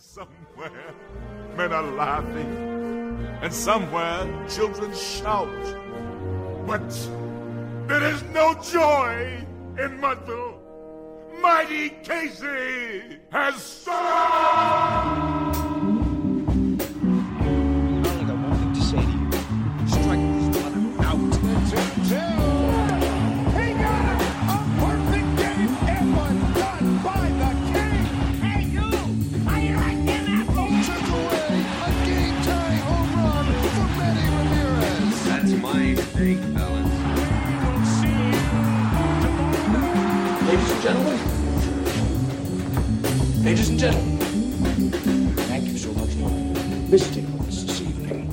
Somewhere men are laughing, and somewhere children shout, but there is no joy in Mudville. Mighty Casey has sung! I only got one thing to say to you. Strike this mother out. Ladies and gentlemen, thank you so much for visiting us this evening.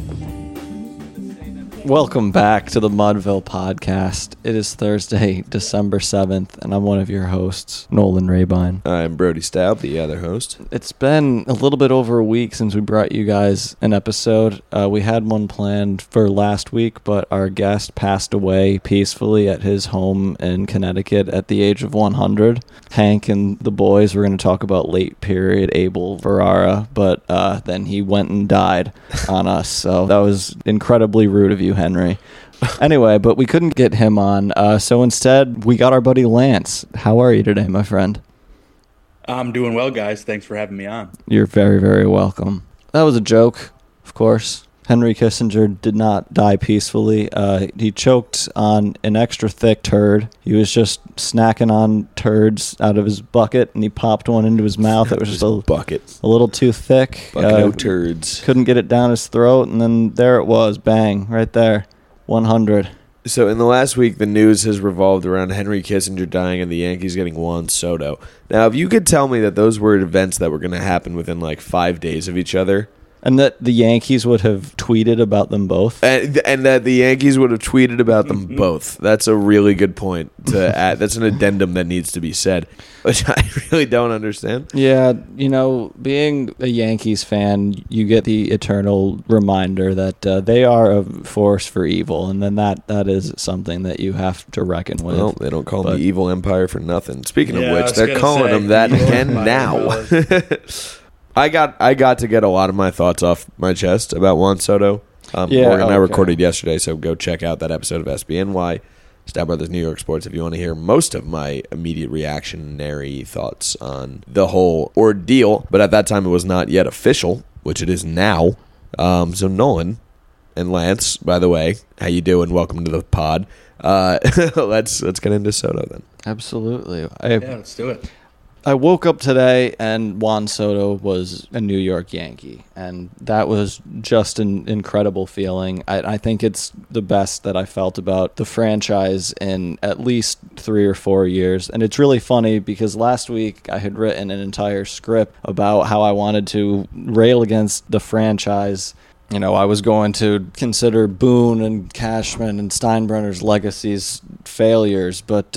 Welcome back to the Mudville Podcast. It is Thursday, December 7th, and I'm one of your hosts, Nolan Rabine. I'm Brody Staub, the other host. It's been a little bit over a week since we brought you guys an episode. We had one planned for last week, but our guest passed away peacefully at his home in Connecticut at the age of 100. Hank and the boys were going to talk about late period Abel Ferrara, but then he went and died on us. So that was incredibly rude of you, Henry. Anyway, but we couldn't get him on, so instead we got our buddy Lance. How are you today, my friend? I'm doing well, guys. Thanks for having me on. You're very, very welcome. That was a joke, of course. Henry Kissinger did not die peacefully. He choked on an extra thick turd. He was just snacking on turds out of his bucket, and he popped one into his mouth. It was just a little too thick. Bucket of turds. Couldn't get it down his throat, and then there it was. Bang, right there. 100. So in the last week, the news has revolved around Henry Kissinger dying and the Yankees getting Juan Soto. Now, if you could tell me that those were events that were going to happen within like 5 days of each other. And that the Yankees would have tweeted about them both. And that the Yankees would have tweeted about them both. That's a really good point to add. That's an addendum that needs to be said, which I really don't understand. Yeah, you know, being a Yankees fan, you get the eternal reminder that they are a force for evil, and then that is something that you have to reckon with. Well, they don't call them the evil empire for nothing. Speaking of which, they're calling them that again now. I got to get a lot of my thoughts off my chest about Juan Soto. Morgan and I recorded yesterday, so go check out that episode of SBNY, Stab Brothers New York Sports, if you want to hear most of my immediate reactionary thoughts on the whole ordeal. But at that time, it was not yet official, which it is now. So Nolan and Lance, by the way, how you doing? Welcome to the pod. Let's get into Soto then. Absolutely. Let's do it. I woke up today and Juan Soto was a New York Yankee, and that was just an incredible feeling. I think it's the best that I felt about the franchise in at least 3 or 4 years, and it's really funny because last week I had written an entire script about how I wanted to rail against the franchise. You know, I was going to consider Boone and Cashman and Steinbrenner's legacies failures, but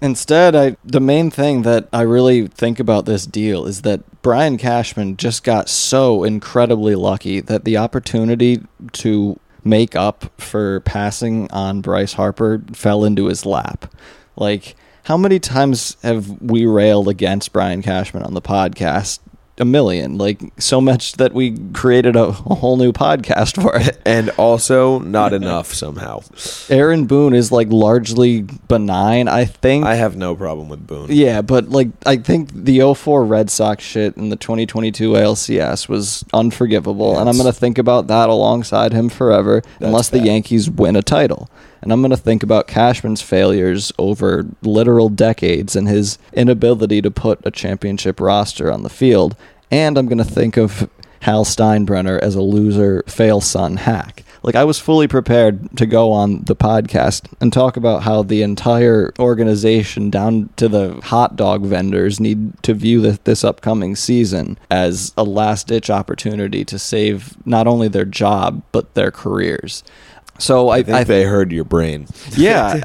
instead, the main thing that I really think about this deal is that Brian Cashman just got so incredibly lucky that the opportunity to make up for passing on Bryce Harper fell into his lap. Like, how many times have we railed against Brian Cashman on the podcast? A million, like so much that we created a whole new podcast for it. And also not enough somehow. Aaron Boone is like largely benign, I think. I have no problem with Boone. Yeah, but like I think the 04 Red Sox shit and the 2022 ALCS was unforgivable. Yes. And I'm going to think about that alongside him forever. That's unless bad. The Yankees win a title. And I'm going to think about Cashman's failures over literal decades and his inability to put a championship roster on the field. And I'm going to think of Hal Steinbrenner as a loser, fail-son hack. Like, I was fully prepared to go on the podcast and talk about how the entire organization, down to the hot dog vendors, need to view this upcoming season as a last-ditch opportunity to save not only their job, but their careers. So I think they heard your brain. Yeah.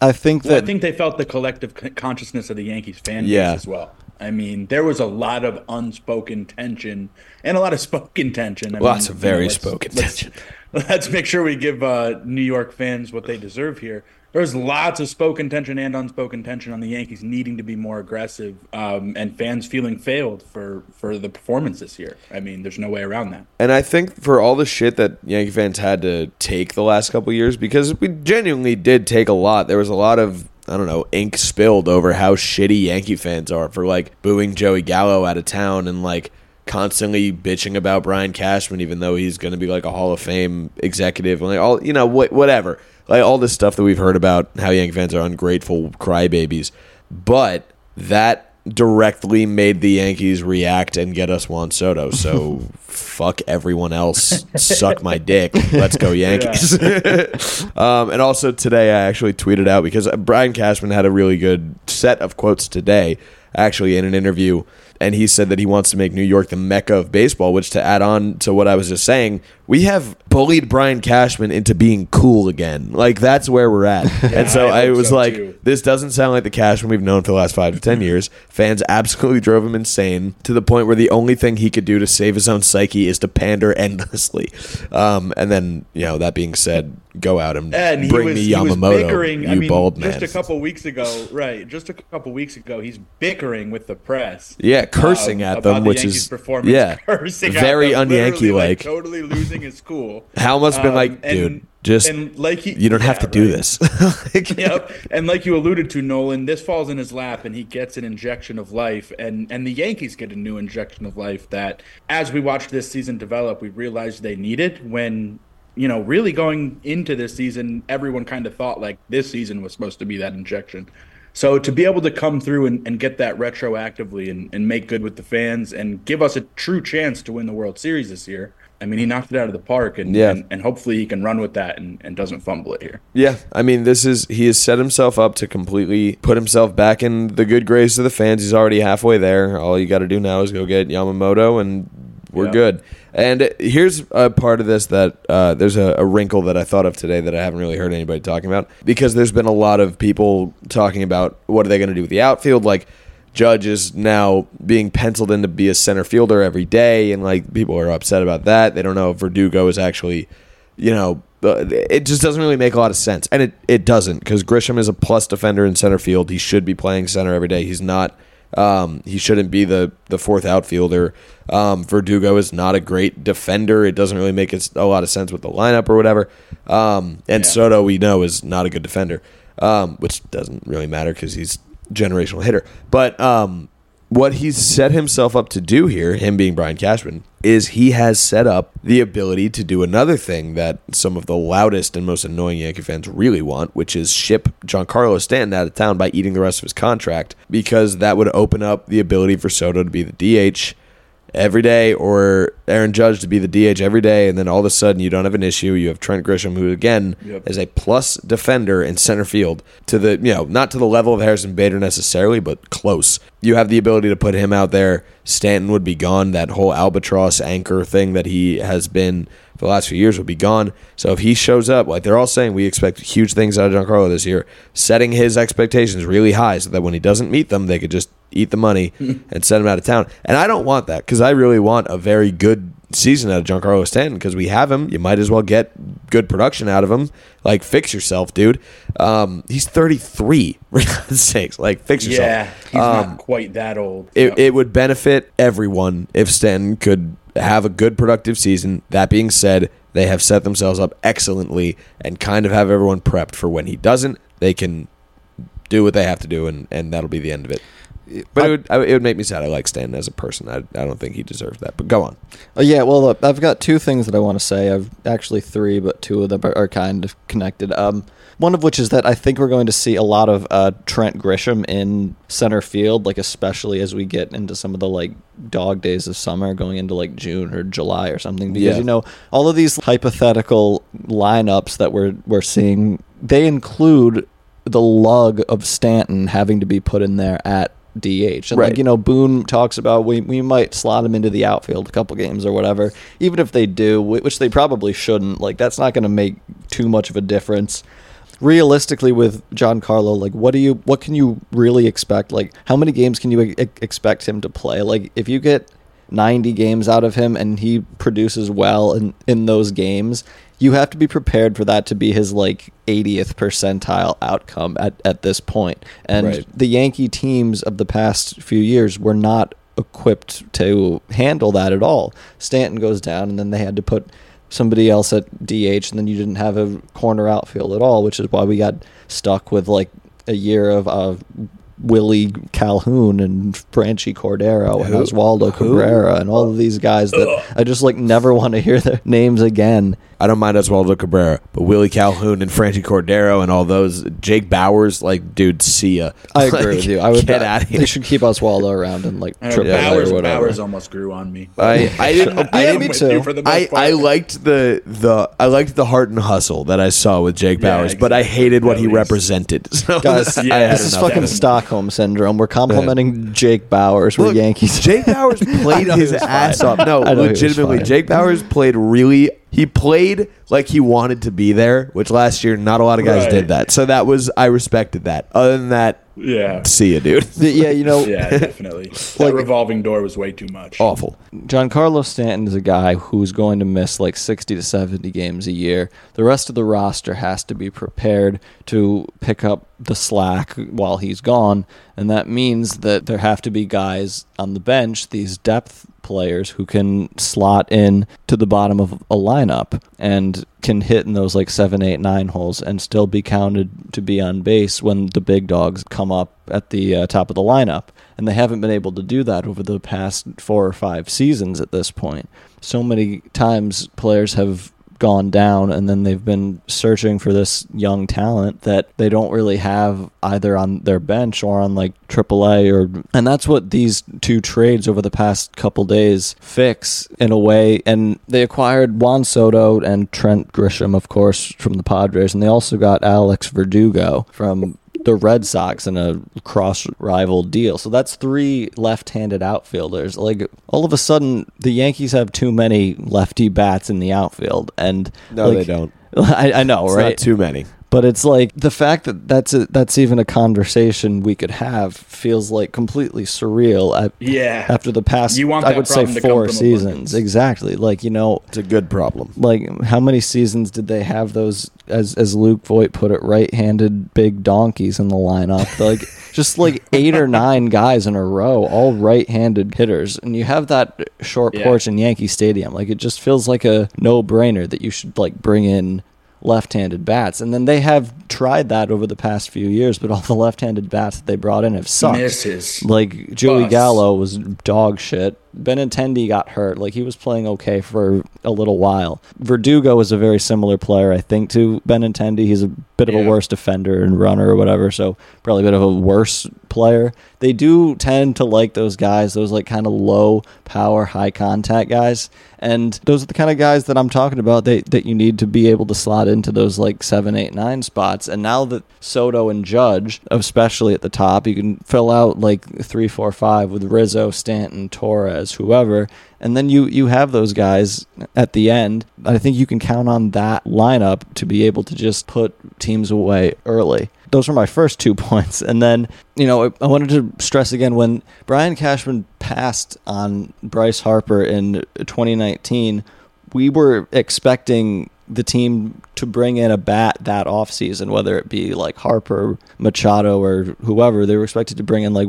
I think they felt the collective consciousness of the Yankees fan base as well. I mean, there was a lot of unspoken tension and a lot of spoken tension. Lots of very spoken tension. Let's make sure we give New York fans what they deserve here. There's lots of spoken tension and unspoken tension on the Yankees needing to be more aggressive, and fans feeling failed for the performance this year. I mean, there's no way around that. And I think for all the shit that Yankee fans had to take the last couple of years, because we genuinely did take a lot. There was a lot of, I don't know, ink spilled over how shitty Yankee fans are for, like, booing Joey Gallo out of town and, like, constantly bitching about Brian Cashman, even though he's going to be, like, a Hall of Fame executive, and, like, all, you know, whatever. Like, all this stuff that we've heard about how Yankee fans are ungrateful crybabies. But that directly made the Yankees react and get us Juan Soto. So fuck everyone else. Suck my dick. Let's go Yankees. Yeah. And also today I actually tweeted out, because Brian Cashman had a really good set of quotes today, actually, in an interview. And he said that he wants to make New York the mecca of baseball, which, to add on to what I was just saying, we have bullied Brian Cashman into being cool again. Like, that's where we're at. Yeah, and so I was so like, too. This doesn't sound like the Cashman we've known for the last 5 to 10 years. Fans absolutely drove him insane to the point where the only thing he could do to save his own psyche is to pander endlessly. And then, you know, that being said, go out and bring me Yamamoto, bickering, bald man. Just a couple weeks ago, he's bickering with the press. Yeah. Cursing at them, which is very un-Yankee like. Totally losing his cool. Hal must have been like, dude, you don't have to do this. Yep. And like you alluded to, Nolan, this falls in his lap and he gets an injection of life, and the Yankees get a new injection of life that, as we watched this season develop, we realized they needed. When, you know, really going into this season, everyone kind of thought like this season was supposed to be that injection. So to be able to come through and get that retroactively and make good with the fans and give us a true chance to win the World Series this year, I mean, he knocked it out of the park, and hopefully he can run with that and doesn't fumble it here. Yeah, I mean, he has set himself up to completely put himself back in the good grace of the fans. He's already halfway there. All you got to do now is go get Yamamoto, and we're good. And here's a part of this that there's a wrinkle that I thought of today that I haven't really heard anybody talking about, because there's been a lot of people talking about what are they going to do with the outfield. Like, Judge is now being penciled in to be a center fielder every day, and like people are upset about that. They don't know if Verdugo is actually, you know, it just doesn't really make a lot of sense. And it doesn't, because Grisham is a plus defender in center field. He should be playing center every day. He's not. He shouldn't be the fourth outfielder. Verdugo is not a great defender. It doesn't really make a lot of sense with the lineup or whatever. Soto, we know, is not a good defender, which doesn't really matter because he's a generational hitter. But what he's set himself up to do here, him being Brian Cashman, is he has set up the ability to do another thing that some of the loudest and most annoying Yankee fans really want, which is ship Giancarlo Stanton out of town by eating the rest of his contract, because that would open up the ability for Soto to be the DH every day, or Aaron Judge to be the DH every day, and then all of a sudden you don't have an issue. You have Trent Grisham, who again is a plus defender in center field, to the, you know, not to the level of Harrison Bader necessarily, but close. You have the ability to put him out there. Stanton would be gone. That whole albatross anchor thing that he has been for the last few years would be gone. So if he shows up, like they're all saying, we expect huge things out of Giancarlo this year, setting his expectations really high so that when he doesn't meet them, they could just eat the money and send him out of town. And I don't want that, because I really want a very good season out of Giancarlo Stanton, because we have him. You might as well get good production out of him. Like, fix yourself, dude. He's 33, for God's sakes. Like, fix yourself. Yeah, he's not quite that old. So. It would benefit everyone if Stanton could have a good, productive season. That being said, they have set themselves up excellently and kind of have everyone prepped for when he doesn't. They can do what they have to do, and that'll be the end of it. But it would make me sad. I like Stanton as a person. I don't think he deserved that. But go on. Yeah, well, look, I've got two things that I want to say. I've actually three, but two of them are kind of connected. One of which is that I think we're going to see a lot of Trent Grisham in center field, like especially as we get into some of the like dog days of summer, going into like June or July or something. Because you know, all of these hypothetical lineups that we're seeing, they include the lug of Stanton having to be put in there at DH. And right. Like, you know, Boone talks about we might slot him into the outfield a couple games or whatever. Even if they do, which they probably shouldn't, like that's not going to make too much of a difference. Realistically, with Giancarlo, like what can you really expect? Like how many games can you expect him to play? Like if you get 90 games out of him and he produces well in those games, you have to be prepared for that to be his like 80th percentile outcome at this point. And the Yankee teams of the past few years were not equipped to handle that at all. Stanton goes down, and then they had to put somebody else at DH, and then you didn't have a corner outfield at all, which is why we got stuck with like a year of Willie Calhoun and Franchi Cordero and Oswaldo Cabrera and all of these guys that I just like never want to hear their names again. I don't mind Oswaldo Cabrera, but Willie Calhoun and Franchi Cordero and all those, Jake Bowers, like, dude, see ya. I agree with you. I would get out of here. They should keep Oswaldo around and like triple Bowers, or whatever. Bowers almost grew on me. I liked the heart and hustle that I saw with Jake Bowers, exactly. But I hated what he represented. So guys, this is fucking Stockholm syndrome. We're complimenting Jake Bowers. We're Yankees. Jake Bowers played his ass off. No, legitimately, Jake Bowers played really. He played like he wanted to be there, which last year not a lot of guys did that. So that was, I respected that. Other than that, see ya, dude. Yeah, definitely. That revolving door was way too much. Awful. Giancarlo Stanton is a guy who's going to miss like 60 to 70 games a year. The rest of the roster has to be prepared to pick up the slack while he's gone, and that means that there have to be guys on the bench, these depth players who can slot in to the bottom of a lineup and can hit in those like 7, 8, 9 holes and still be counted to be on base when the big dogs come up at the top of the lineup. And they haven't been able to do that over the past 4 or 5 seasons at this point. So many times players have gone down, and then they've been searching for this young talent that they don't really have either on their bench or on like AAA, and that's what these two trades over the past couple days fix in a way. And they acquired Juan Soto and Trent Grisham, of course, from the Padres, and they also got Alex Verdugo from the Red Sox in a cross-rival deal. So that's 3 left-handed outfielders. Like, all of a sudden, the Yankees have too many lefty bats in the outfield. And no, like, they don't. I know, it's right? Not too many. But it's like the fact that that's even a conversation we could have feels like completely surreal. After the past, I would say 4 seasons. Exactly. Like, you know, it's a good problem. Like, how many seasons did they have those, as Luke Voigt put it, right-handed big donkeys in the lineup? Like, just like 8 or 9 guys in a row, all right-handed hitters. And you have that short porch in Yankee Stadium. Like, it just feels like a no-brainer that you should like bring in left-handed bats, and then they have tried that over the past few years, but all the left-handed bats that they brought in have sucked. Misses. Like, Joey Gallo was dog shit. Benintendi got hurt. Like, he was playing okay for a little while. Verdugo is a very similar player, I think, to Benintendi. He's a bit of a worse defender and runner or whatever, so probably a bit of a worse player. They do tend to like those guys, those like kind of low power, high contact guys, and those are the kind of guys that I'm talking about that you need to be able to slot into those like 7, 8, 9 spots. And now that Soto and Judge, especially at the top, you can fill out like 3, 4, 5 with Rizzo, Stanton, Torres, whoever, and then you have those guys at the end. I think you can count on that lineup to be able to just put teams away early. Those were my first 2 points. And then, you know, I wanted to stress again, when Brian Cashman passed on Bryce Harper in 2019, we were expecting the team to bring in a bat that offseason, whether it be like Harper, Machado, or whoever. They were expected to bring in like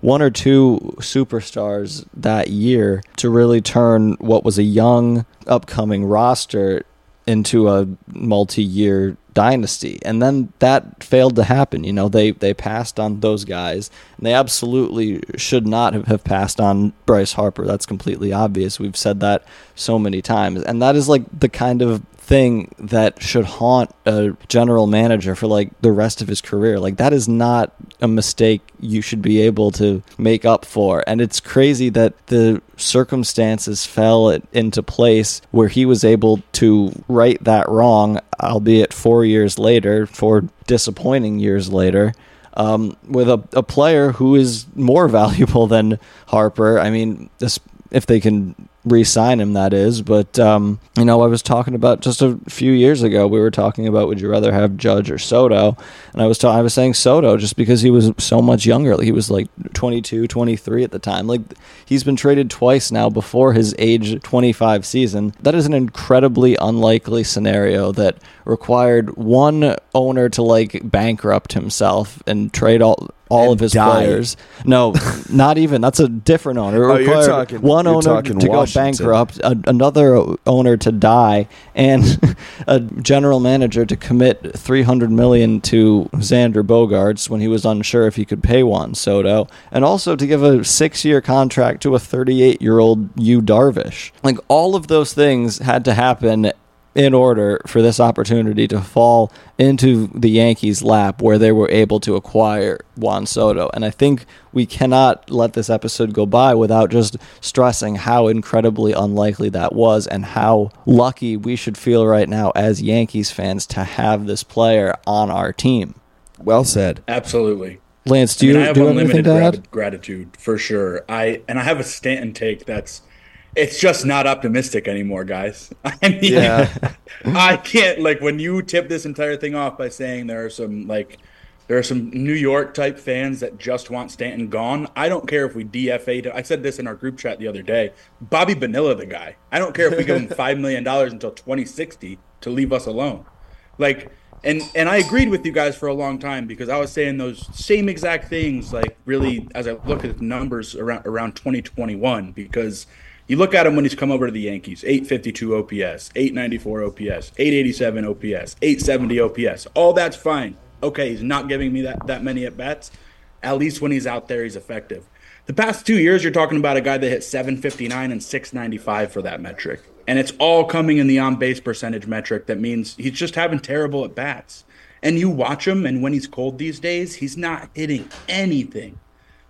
1 or 2 superstars that year to really turn what was a young, upcoming roster into a multi-year dynasty. And then that failed to happen. You know, they passed on those guys, and they absolutely should not have passed on Bryce Harper. That's completely obvious. We've said that so many times. And that is like the kind of thing that should haunt a general manager for like the rest of his career. Like, that is not a mistake you should be able to make up for. And it's crazy that the circumstances fell into place where he was able to right that wrong, albeit 4 disappointing years later, with a player who is more valuable than Harper. I mean, if they can re-sign him, that is. But, you know, I was talking about just a few years ago, we were talking about, would you rather have Judge or Soto? And I was saying Soto just because he was so much younger. He was like 22, 23 at the time. Like, he's been traded twice now before his age 25 season. That is an incredibly unlikely scenario that required one owner to like bankrupt himself and trade all of his players. No, not even. That's a different owner. Oh, you're talking one owner to go bankrupt, another owner to die, and a general manager to commit $300 million to Xander Bogaerts when he was unsure if he could pay Juan Soto, and also to give a 6-year contract to a 38-year-old Yu Darvish. Like, all of those things had to happen in order for this opportunity to fall into the Yankees' lap where they were able to acquire Juan Soto. And I think we cannot let this episode go by without just stressing how incredibly unlikely that was and how lucky we should feel right now as Yankees fans to have this player on our team. Well said. Absolutely. Lance, do you have anything to add? I have unlimited gratitude, for sure. I have a Stanton take that's, it's just not optimistic anymore, guys. I mean, yeah. I can't, like, when you tip this entire thing off by saying there are some New York type fans that just want Stanton gone. I don't care if we DFA'd him. I said this in our group chat the other day. Bobby Bonilla, the guy. I don't care if we give him $5 million until 2060 to leave us alone. Like, and I agreed with you guys for a long time because I was saying those same exact things, like, really, as I look at the numbers around 2021, because you look at him when he's come over to the Yankees, 852 OPS, 894 OPS, 887 OPS, 870 OPS. All that's fine. Okay, he's not giving me that many at-bats. At least when he's out there, he's effective. The past 2 years, you're talking about a guy that hit 759 and 695 for that metric. And it's all coming in the on-base percentage metric. That means he's just having terrible at-bats. And you watch him, and when he's cold these days, he's not hitting anything.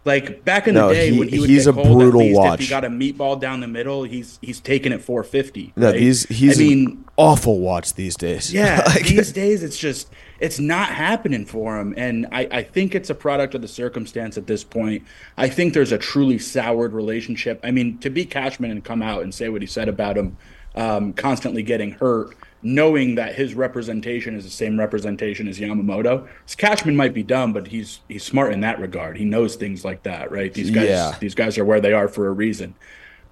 Like, back in the day when he would get cold, at least if he got a meatball down the middle, he's taking it 450. No, right? He's an awful watch these days. Yeah, like, these days it's not happening for him. And I think it's a product of the circumstance at this point. I think there's a truly soured relationship. I mean, to be Cashman and come out and say what he said about him constantly getting hurt, knowing that his representation is the same representation as Yamamoto. Cashman might be dumb, but he's smart in that regard. He knows things like that, right? These guys are where they are for a reason.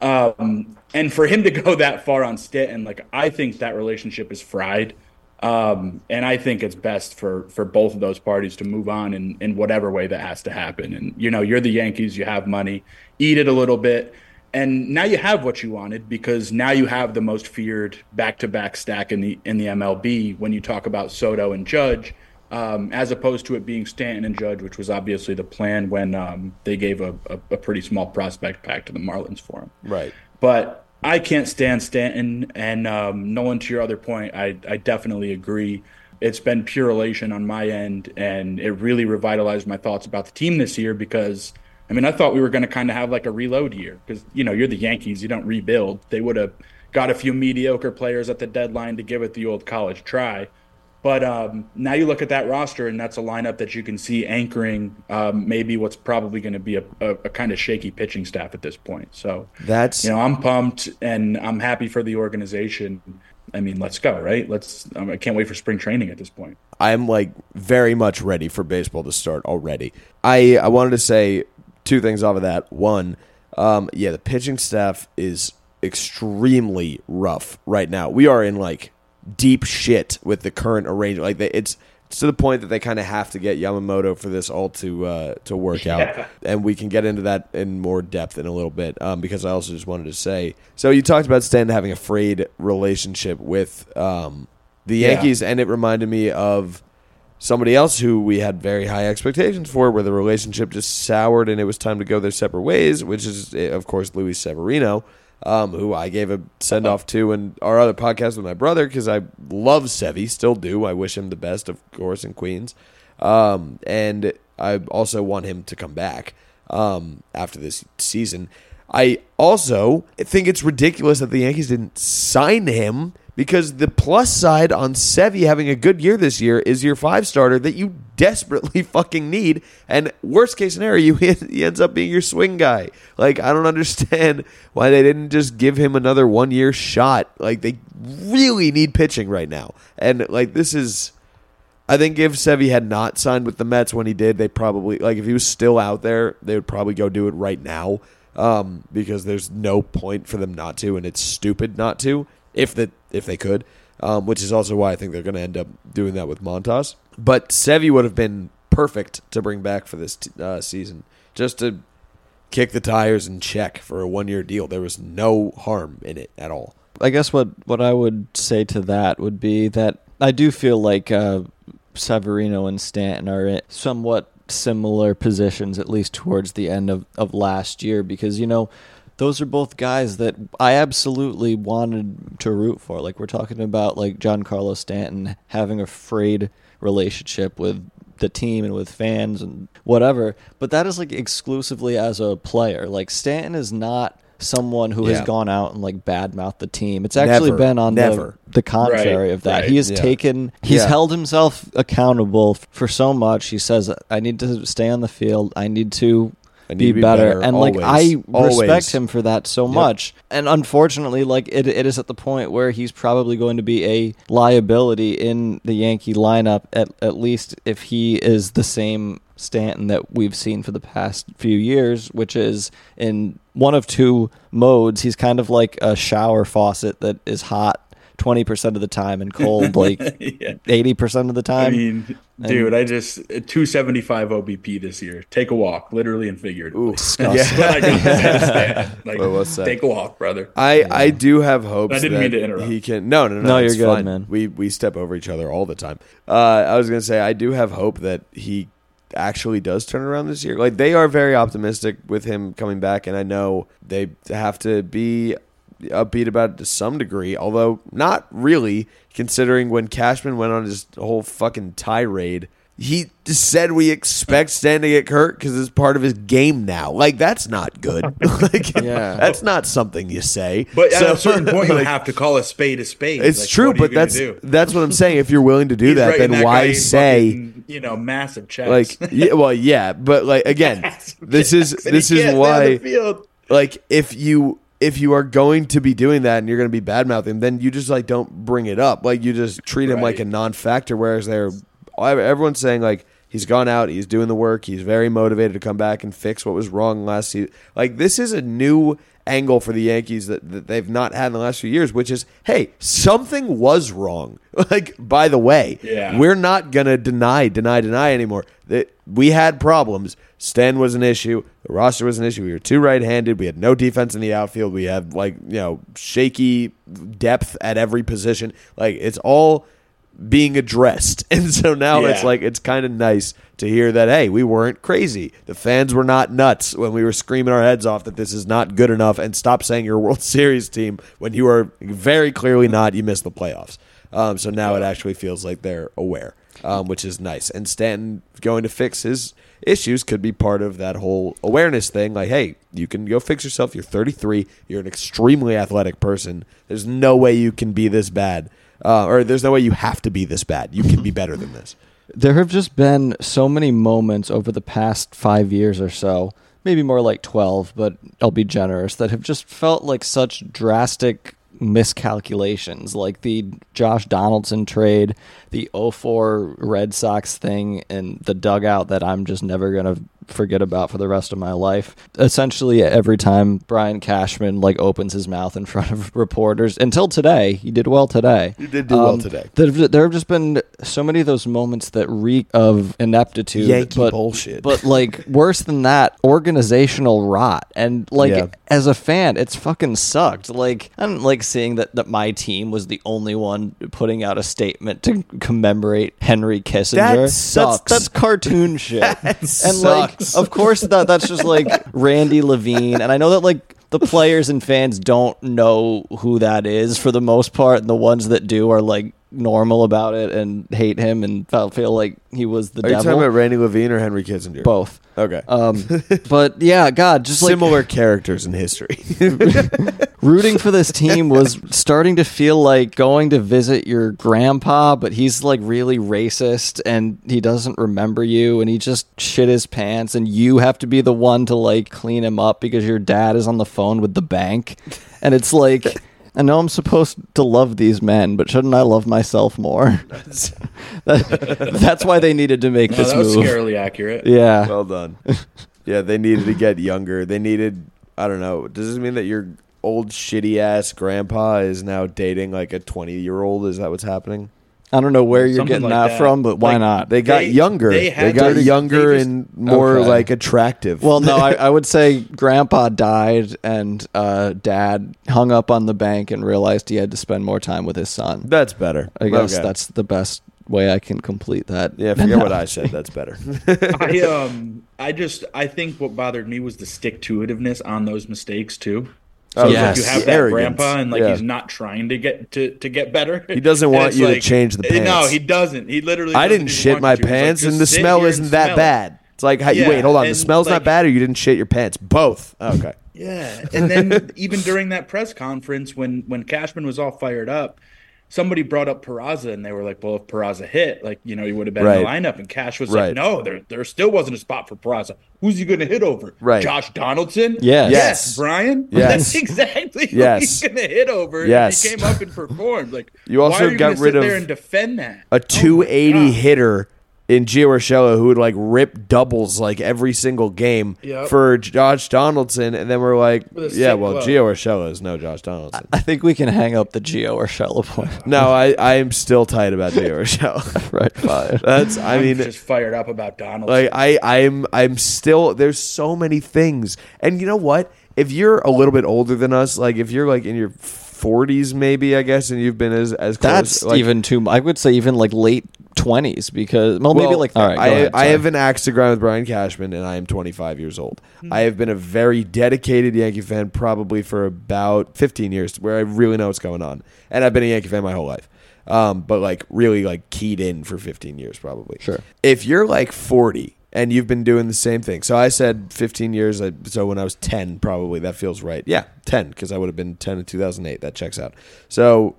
And for him to go that far on Stanton, like, I think that relationship is fried. And I think it's best for both of those parties to move on in whatever way that has to happen. And, you know, you're the Yankees, you have money, eat it a little bit. And now you have what you wanted, because now you have the most feared back-to-back stack in the MLB when you talk about Soto and Judge, as opposed to it being Stanton and Judge, which was obviously the plan when they gave a pretty small prospect pack to the Marlins for him. Right. But I can't stand Stanton. And Nolan, to your other point, I definitely agree. It's been pure elation on my end, and it really revitalized my thoughts about the team this year because – I mean, I thought we were going to kind of have like a reload year because, you know, you're the Yankees. You don't rebuild. They would have got a few mediocre players at the deadline to give it the old college try. But now you look at that roster, and that's a lineup that you can see anchoring maybe what's probably going to be a kind of shaky pitching staff at this point. So, that's, you know, I'm pumped and I'm happy for the organization. I mean, let's go, right? I can't wait for spring training at this point. I'm like very much ready for baseball to start already. I wanted to say two things off of that. One, the pitching staff is extremely rough right now. We are in like deep shit with the current arrangement. Like, it's to the point that they kind of have to get Yamamoto for this all to work out. And we can get into that in more depth in a little bit because I also just wanted to say. So you talked about Stanton having a frayed relationship with the Yankees, and it reminded me of somebody else who we had very high expectations for, where the relationship just soured and it was time to go their separate ways, which is, of course, Luis Severino, who I gave a send-off to in our other podcast with my brother because I love Sevy, still do. I wish him the best, of course, in Queens. And I also want him to come back after this season. I also think it's ridiculous that the Yankees didn't sign him Because the plus side on Sevy having a good year this year is your five starter that you desperately fucking need. And worst case scenario, he ends up being your swing guy. Like, I don't understand why they didn't just give him another 1 year shot. Like, they really need pitching right now. And, like, this is, I think if Sevy had not signed with the Mets when he did, they probably, like, if he was still out there, they would probably go do it right now. Because there's no point for them not to, and it's stupid not to. If they could, which is also why I think they're going to end up doing that with Montas. But Sevy would have been perfect to bring back for this season, just to kick the tires and check for a one-year deal. There was no harm in it at all. I guess what I would say to that would be that I do feel like Severino and Stanton are in somewhat similar positions, at least towards the end of last year, because, you know, those are both guys that I absolutely wanted to root for. Like, we're talking about, like, Giancarlo Stanton having a frayed relationship with the team and with fans and whatever, but that is, like, exclusively as a player. Like, Stanton is not someone who has gone out and, like, badmouthed the team. It's actually been the contrary of that. Right. He has he's held himself accountable for so much. He says, I need to stay on the field. I need to be better. And always, like, I respect him for that so much. And unfortunately, like, it is at the point where he's probably going to be a liability in the Yankee lineup, at least if he is the same Stanton that we've seen for the past few years, which is in one of two modes. He's kind of like a shower faucet that is hot 20% of the time and cold like 80% of the time. I mean, dude, I just 275 OBP this year. Take a walk, literally and figuratively. Ooh, disgusting. Like, take a walk, brother. I do have hopes. I didn't mean to interrupt. He can. No, you're good, fine, man. We step over each other all the time. I was gonna say I do have hope that he actually does turn around this year. Like, they are very optimistic with him coming back, and I know they have to be upbeat about it to some degree, although not really, considering when Cashman went on his whole fucking tirade, he just said we expect Stanton to get hurt because it's part of his game now. Like, that's not good. Like, that's not something you say. But at a certain point, you have to call a spade a spade. It's like, true, but that's what I'm saying. If you're willing to do that, then that why say fucking, you know, massive checks? Like, but like, again, this is why. Like, if you are going to be doing that and you're going to be bad-mouthing, then you just, like, don't bring it up. Like, you just treat him like a non-factor, whereas everyone's saying, like, he's gone out, he's doing the work, he's very motivated to come back and fix what was wrong last season. Like, this is a new angle for the Yankees that they've not had in the last few years, which is, hey, something was wrong. Like, by the way, we're not going to deny anymore. We had problems. Stan was an issue. The roster was an issue. We were too right-handed. We had no defense in the outfield. We had, like, you know, shaky depth at every position. Like, it's all being addressed. And so now it's like, it's kind of nice to hear that, hey, we weren't crazy. The fans were not nuts when we were screaming our heads off that this is not good enough, and stop saying you're a World Series team when you are very clearly not. You missed the playoffs. So now it actually feels like they're aware, which is nice. And Stanton going to fix his issues could be part of that whole awareness thing. Like, hey, you can go fix yourself. You're 33. You're an extremely athletic person. There's no way you can be this bad. Or there's no way you have to be this bad. You can be better than this. There have just been so many moments over the past 5 years or so, maybe more like 12, but I'll be generous, that have just felt like such drastic miscalculations, like the Josh Donaldson trade, the 2004 Red Sox thing, and the dugout that I'm just never going to forget about for the rest of my life. Essentially, every time Brian Cashman, like, opens his mouth in front of reporters, until today, he did well today. He did do well today. There have just been so many of those moments that reek of ineptitude. Yankee bullshit. But, like, worse than that, organizational rot. And, like, as a fan, it's fucking sucked. Like, I don't like seeing that my team was the only one putting out a statement to commemorate Henry Kissinger. That sucks. That's cartoon shit. Like, of course, that's just like Randy Levine. And I know that, like, the players and fans don't know who that is for the most part. And the ones that do are, like, normal about it and hate him and feel like he was the devil. Are you talking about Randy Levine or Henry Kissinger? Both. Okay. But yeah, God, just like similar characters in history. Rooting for this team was starting to feel like going to visit your grandpa, but he's like really racist and he doesn't remember you and he just shit his pants and you have to be the one to like clean him up because your dad is on the phone with the bank. And it's like, I know I'm supposed to love these men, but shouldn't I love myself more? That's why they needed to make this move. That was scarily accurate. Yeah. Well done. Yeah, they needed to get younger. They needed, I don't know, does this mean that your old shitty-ass grandpa is now dating like a 20-year-old? Is that what's happening? I don't know where you're something getting like that from, but why like, not? They got younger. They got younger and more okay. like attractive. Well, no, I would say grandpa died and dad hung up on the bank and realized he had to spend more time with his son. That's better. I guess that's the best way I can complete that. Yeah, forget what I said. That's better. I think what bothered me was the stick-to-itiveness on those mistakes too. So yes. Like you have that arrogance. Grandpa, and like he's not trying to get to get better. He doesn't want you to change the pants. No, he doesn't. He literally. I didn't shit my pants, like, and the smell isn't that bad. It's like, wait, hold on, the smell's like, not bad, or you didn't shit your pants. Both. Oh, okay. Yeah, and then even during that press conference, when Cashman was all fired up, somebody brought up Peraza, and they were like, "Well, if Peraza hit, like you know, he would have been in the lineup." And Cash was like, "No, there still wasn't a spot for Peraza. Who's he going to hit over? Right. Josh Donaldson? Yes. Brian? Yes. That's exactly who he's going to hit over. Yes. And he came up and performed. Like you also got rid of there and defend that a 280 hitter." In Gio Urshela, who would like rip doubles like every single game for Josh Donaldson, and then we're like, Gio Urshela is no Josh Donaldson. I think we can hang up the Gio Urshela point. No, I am still tight about Gio Urshela. Right, fine. I'm just fired up about Donaldson. Like I'm still. There's so many things, and you know what? If you're a little bit older than us, like if you're like in your 40s maybe, I guess, and you've been as close. That's like, even too much. I would say even like late 20s because maybe like all right, I have an axe to grind with Brian Cashman and I am 25 years old. I have been a very dedicated Yankee fan probably for about 15 years where I really know what's going on. And I've been a Yankee fan my whole life. But like really like keyed in for 15 years probably. Sure. If you're like 40 and you've been doing the same thing. So I said 15 years. So when I was 10, probably. That feels right. Yeah, 10, because I would have been 10 in 2008. That checks out. So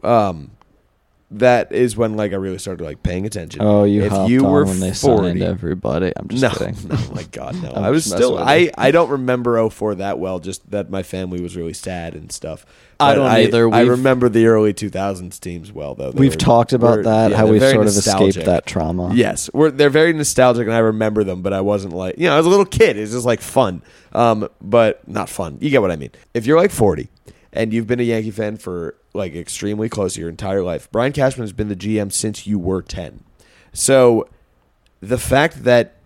that is when like I really started like paying attention. Oh, you hopped on when they signed everybody. I'm just kidding. Oh, my God, no. I was still... I don't remember 04 that well, just that my family was really sad and stuff. I don't either. I remember the early 2000s teams well, though. We've talked about that, how we've sort of escaped that trauma. Yes. They're very nostalgic, and I remember them, but I wasn't like... You know, I was a little kid. It's just like fun, but not fun. You get what I mean. If you're like 40, and you've been a Yankee fan for like extremely close to your entire life, Brian Cashman has been the GM since you were 10. So the fact that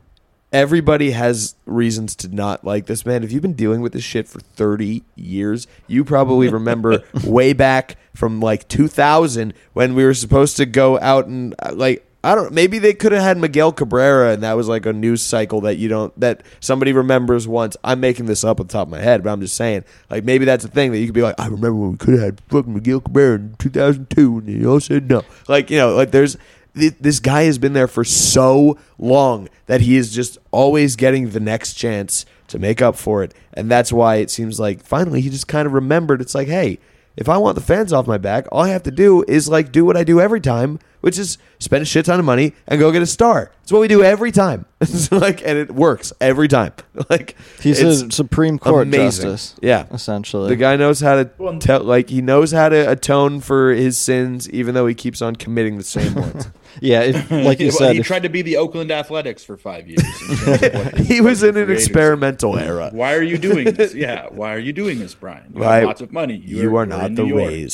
everybody has reasons to not like this man. If you've been dealing with this shit for 30 years, you probably remember way back from like 2000 when we were supposed to go out and like, I don't know, maybe they could have had Miguel Cabrera and that was like a news cycle that somebody remembers once. I'm making this up on the top of my head, but I'm just saying like maybe that's a thing that you could be like, I remember when we could have had fucking Miguel Cabrera in 2002 and they all said no. Like, you know, like there's, this guy has been there for so long that he is just always getting the next chance to make up for it. And that's why it seems like finally he just kind of remembered. It's like, hey, if I want the fans off my back, all I have to do is like do what I do every time, which is spend a shit ton of money and go get a star. It's what we do every time. It's like, and it works every time. Like he's a Supreme Court justice. Yeah, essentially, the guy knows how to tell. Like he knows how to atone for his sins, even though he keeps on committing the same ones. Yeah, like you said, he tried to be the Oakland Athletics for 5 years. He was in an experimental era. Why are you doing this? Yeah, why are you doing this, Brian? You have lots of money. You are not the ways.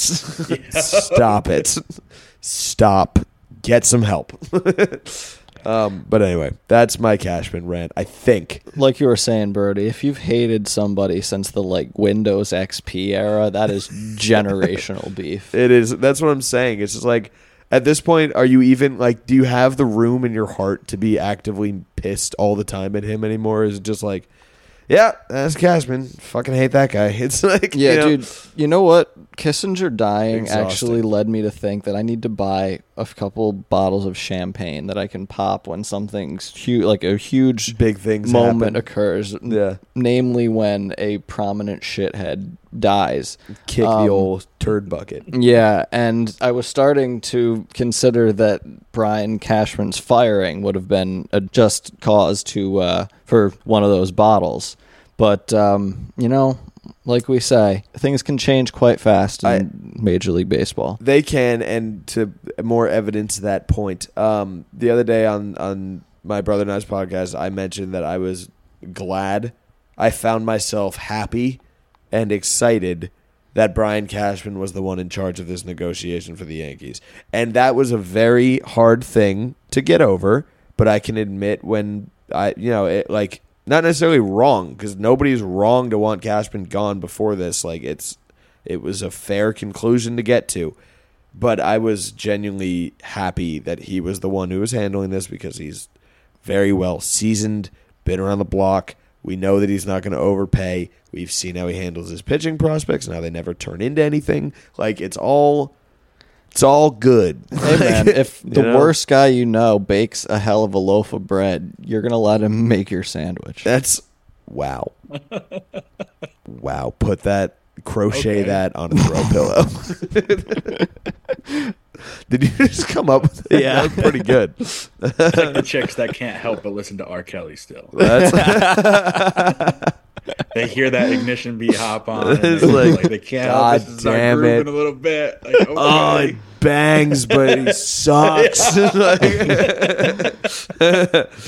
Stop it. Stop. Get some help. But anyway, that's my Cashman rant, I think. Like you were saying, Birdie, if you've hated somebody since the like Windows XP era, that is generational beef. It is. That's what I'm saying. It's just like, at this point, are you even like, do you have the room in your heart to be actively pissed all the time at him anymore? Or is it just like, yeah, that's Cashman. Fucking hate that guy. It's like, yeah, you know, dude, you know what? Kissinger dying exhausting. Actually led me to think that I need to buy a couple bottles of champagne that I can pop when something's huge, like a huge big thing moment happen. Occurs. Yeah, namely when a prominent shithead dies. Kick the old turd bucket. Yeah, and I was starting to consider that Brian Cashman's firing would have been a just cause to for one of those bottles, but you know. Like we say, things can change quite fast in Major League Baseball. They can, and to more evidence that point, the other day on my Brother and I's podcast, I mentioned that I was glad. I found myself happy and excited that Brian Cashman was the one in charge of this negotiation for the Yankees. And that was a very hard thing to get over, but I can admit when I, you know, it like... Not necessarily wrong, because nobody's wrong to want Cashman gone before this. Like it was a fair conclusion to get to, but I was genuinely happy that he was the one who was handling this because he's very well seasoned, been around the block. We know that he's not going to overpay. We've seen how he handles his pitching prospects and how they never turn into anything. Like it's all good. Hey man, if the worst guy you know bakes a hell of a loaf of bread, you're gonna let him make your sandwich. That's wow. Wow. Put that that on a throw pillow. Did you just come up with that? Yeah. That was pretty good. It's like the chicks that can't help but listen to R. Kelly still. That's they hear that ignition beat hop on. It's like they can't. God help. This is damn our groove in a little bit. Like, okay. Oh, it bangs, but he sucks.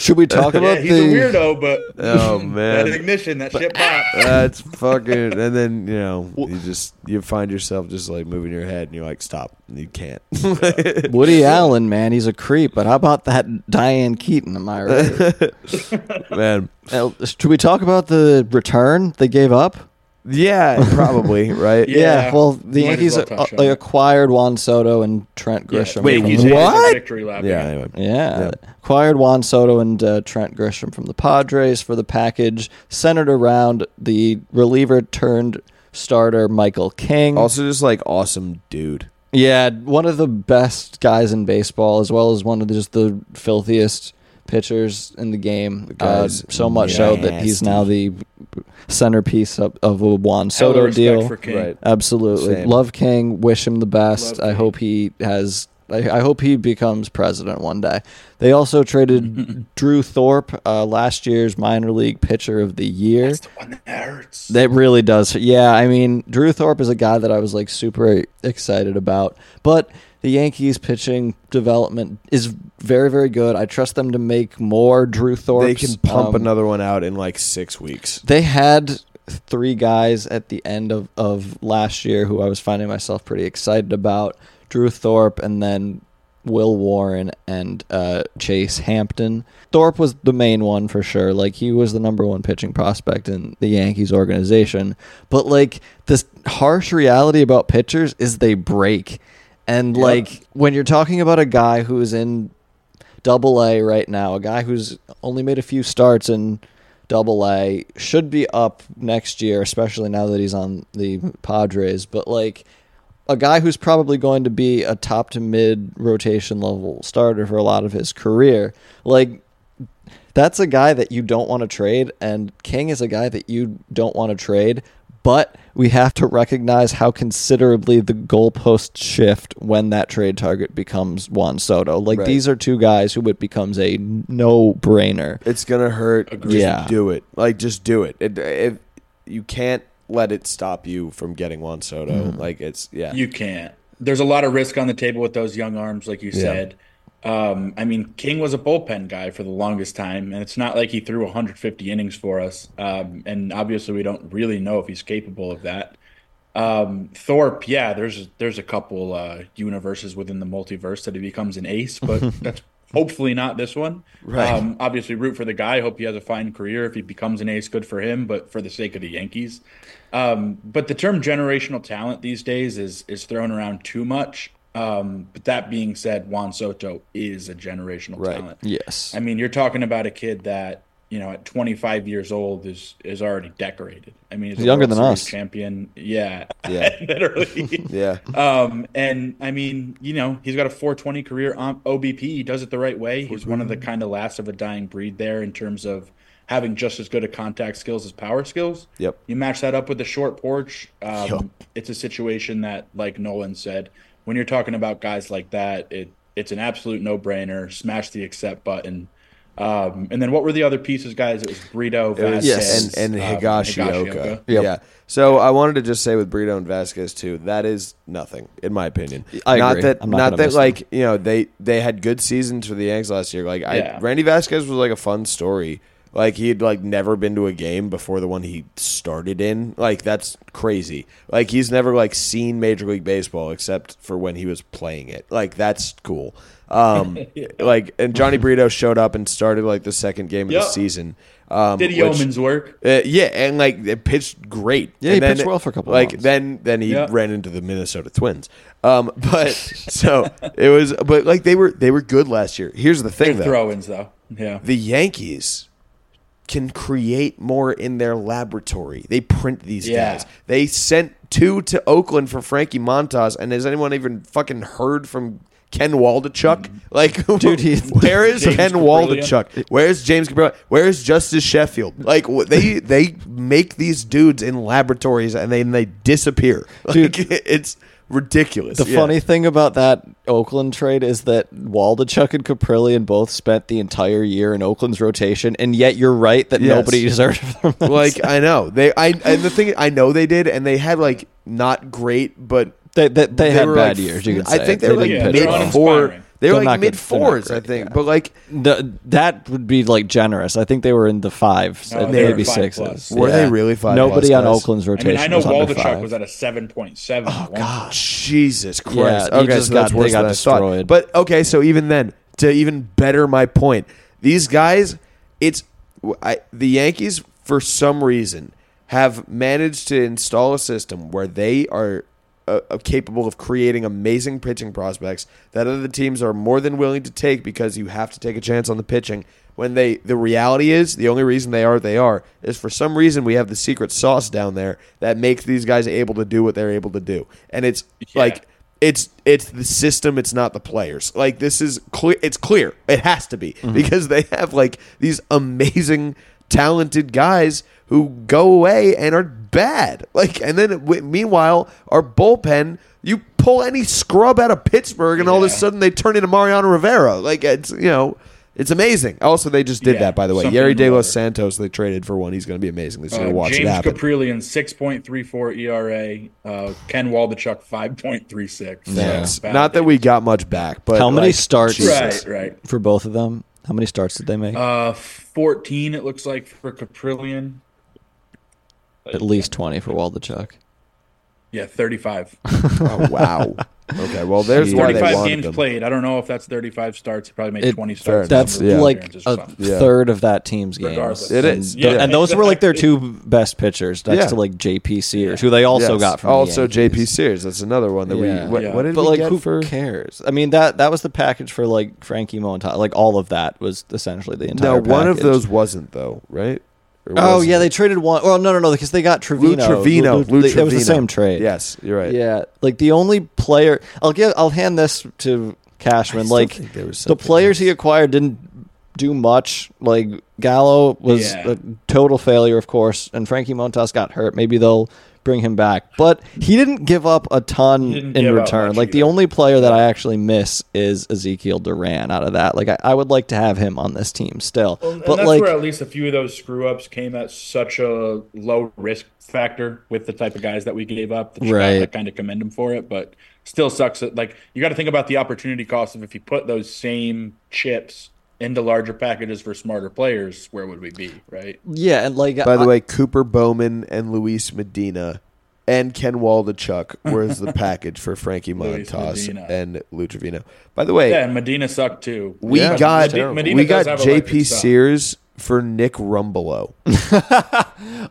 Should we talk about? He's a weirdo, but oh man, that ignition, that shit popped. That's fucking. And then you find yourself just like moving your head, and you're like, stop, you can't. Yeah. Woody Allen, man, he's a creep. But how about that Diane Keaton? Am I right, man? Should we talk about the return they gave up? Yeah, probably, right? Yeah. Well, the Yankees acquired Juan Soto and Trent Grisham. Yeah. Wait, what? Victory lap anyway. Yeah. Acquired Juan Soto and Trent Grisham from the Padres for the package centered around the reliever turned starter Michael King. Also just like awesome dude. Yeah, one of the best guys in baseball, as well as one of just the filthiest pitchers in the game, so much so that he's now the centerpiece of a Juan Soto deal. Right. Absolutely. Same. Love King, wish him the best. I hope he becomes president one day. They also traded Drew Thorpe, last year's minor league pitcher of the year. That's the one that hurts. That really does. Yeah, I mean, Drew Thorpe is a guy that I was like super excited about, but the Yankees pitching development is very, very good. I trust them to make more Drew Thorpes. They can pump another one out in like 6 weeks. They had three guys at the end of last year who I was finding myself pretty excited about. Drew Thorpe and then Will Warren and Chase Hampton. Thorpe was the main one for sure. Like he was the number one pitching prospect in the Yankees organization. But like this harsh reality about pitchers is they break. And like when you're talking about a guy who is in Double-A right now, a guy who's only made a few starts in Double-A, should be up next year, especially now that he's on the Padres. But like a guy who's probably going to be a top to mid rotation level starter for a lot of his career, like that's a guy that you don't want to trade. And King is a guy that you don't want to trade. But we have to recognize how considerably the goalposts shift when that trade target becomes Juan Soto. Like, These are two guys who it becomes a no-brainer. It's going to hurt. Just do it. Like, just do it. If you can't let it stop you from getting Juan Soto. Mm-hmm. Like, it's, yeah. You can't. There's a lot of risk on the table with those young arms, like you said. I mean, King was a bullpen guy for the longest time, and it's not like he threw 150 innings for us. And obviously, we don't really know if he's capable of that. Thorpe, yeah, there's a couple universes within the multiverse that he becomes an ace, but that's hopefully not this one. Right. Obviously, root for the guy. Hope he has a fine career. If he becomes an ace, good for him, but for the sake of the Yankees. But the term generational talent these days is thrown around too much. But that being said, Juan Soto is a generational talent. Yes. I mean, you're talking about a kid that, you know, at 25 years old is already decorated. I mean, he's younger than us. Champion. Yeah. Yeah. Literally. Yeah. And I mean, you know, he's got a 420 career OBP. He does it the right way. He's one of the kind of last of a dying breed there in terms of having just as good a contact skills as power skills. Yep. You match that up with the short porch. It's a situation that, like Nolan said, when you're talking about guys like that, it's an absolute no-brainer. Smash the accept button. And then what were the other pieces, guys? It was Brito, Vasquez. Yes, and Higashioka. Yep. Yeah. So I wanted to just say with Brito and Vasquez too, that is nothing, in my opinion. I agree. Not that like, you know, they had good seasons for the Yanks last year. Like Randy Vasquez was like a fun story. Like he had like never been to a game before the one he started in. Like that's crazy. Like he's never like seen Major League Baseball except for when he was playing it. Like that's cool. Like, and Johnny Brito showed up and started like the second game of the season. Did yeoman's work? Yeah, and like it pitched great. Yeah, and he pitched well for a couple. Like months. Then he ran into the Minnesota Twins. But so it was. But like they were good last year. Here's the thing, though. Throw-ins, though. Yeah, the Yankees can create more in their laboratory. They print these guys. They sent two to Oakland for Frankie Montas, and has anyone even fucking heard from Ken Waldichuk? Like, dude, where is Ken Waldichuk? Where is James Cabrillion? Where is Justice Sheffield? Like, they make these dudes in laboratories, and then they disappear. Dude, like, it's ridiculous. The funny thing about that Oakland trade is that Waldichuk and Cabrillion both spent the entire year in Oakland's rotation, and yet you're right that nobody deserved them. Like, I know. I know they did, and they had, like, not great, but... They had bad years, you can say. I think they were like mid fours, I think. Yeah. But like that would be like generous. I think they were in the fives, maybe sixes. Were they really five? Nobody on Oakland's rotation. I mean, I know Waldichuk was at a 7.7. Oh gosh, Jesus Christ! Yeah, okay, so they got destroyed. But okay, so even then, to even better my point, these guys, the Yankees for some reason have managed to install a system where they are capable of creating amazing pitching prospects that other teams are more than willing to take because you have to take a chance on the pitching. When the reality is the only reason they are is for some reason we have the secret sauce down there that makes these guys able to do what they're able to do, and it's like it's the system. It's not the players. Like this is clear. It's clear. It has to be because they have like these amazing talented guys who go away and are bad. Like, and then meanwhile, our bullpen, you pull any scrub out of Pittsburgh and all of a sudden they turn into Mariano Rivera. Like, it's, you know, it's amazing. Also, they just did that, by the way. Yerry De Los Santos, they traded for one. He's going to be amazing this year. Watch James Cabrillion, 6.34 ERA. Ken Waldichuk, 5.36. Thanks. Yeah. Not that we got much back, but how many starts for both of them? How many starts did they make? 14, it looks like, for Cabrillion. At least 20 for Waldichuk. Yeah, 35. Oh, wow. Okay, well, there's why they 35 games played. I don't know if that's 35 starts. He probably made 20 starts. That's like a third of that team's games. Regardless. It is. Yeah. And those were like their two best pitchers next to like JP Sears, who they also got from also the Yankees. JP Sears, that's another one that we... What did we get for? Who cares? I mean, that was the package for like Frankie Montas. Like all of that was essentially the entire package. No, one of those wasn't though, right? Oh, yeah, they traded one. Well, no, because they got Trevino. Lou Trevino. It was the same trade. Yes, you're right. Yeah, like the only player... I'll hand this to Cashman. Like, the players he acquired didn't do much. Like, Gallo was a total failure, of course, and Frankie Montas got hurt. Maybe they'll bring him back. But he didn't give up a ton in return. Like, the only player that I actually miss is Ezekiel Duran out of that. Like, I would like to have him on this team still. Well, but that's like, where at least a few of those screw-ups came at such a low risk factor with the type of guys that we gave up. I kind of commend him for it, but still sucks. Like, you got to think about the opportunity cost of if you put those same chips into larger packages for smarter players, where would we be, right? Yeah, and like by the way, Cooper Bowman and Luis Medina and Ken Waldichuk was the package for Frankie Montas and Lou Trevino. By the way, and Medina sucked too. We got JP Sears for Nick Rumbelow.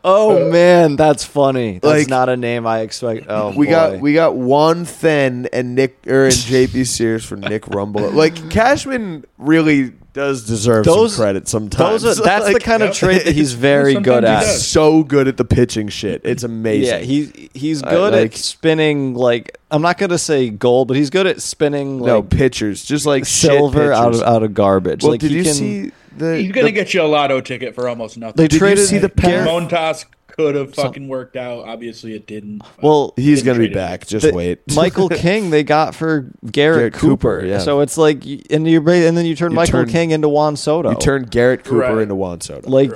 Oh man, that's funny. That's like, not a name I expect. Oh, we got Juan Fen and JP Sears for Nick Rumbelow. Like Cashman really does deserve some credit sometimes. That's the kind of trait that he's very good at. He's so good at the pitching shit. It's amazing. Yeah, he's good at spinning, like, I'm not going to say gold, but he's good at spinning, like, pitchers. Just like silver out of garbage. Well, like, did you see... He's going to get you a lotto ticket for almost nothing. They traded the Montas... could have fucking worked out. Obviously, it didn't. Well, he's going to be back. Just wait. Michael King they got for Garrett Cooper. Yeah. So it's like, and then you turn Michael King into Juan Soto. You turn Garrett Cooper into Juan Soto. Like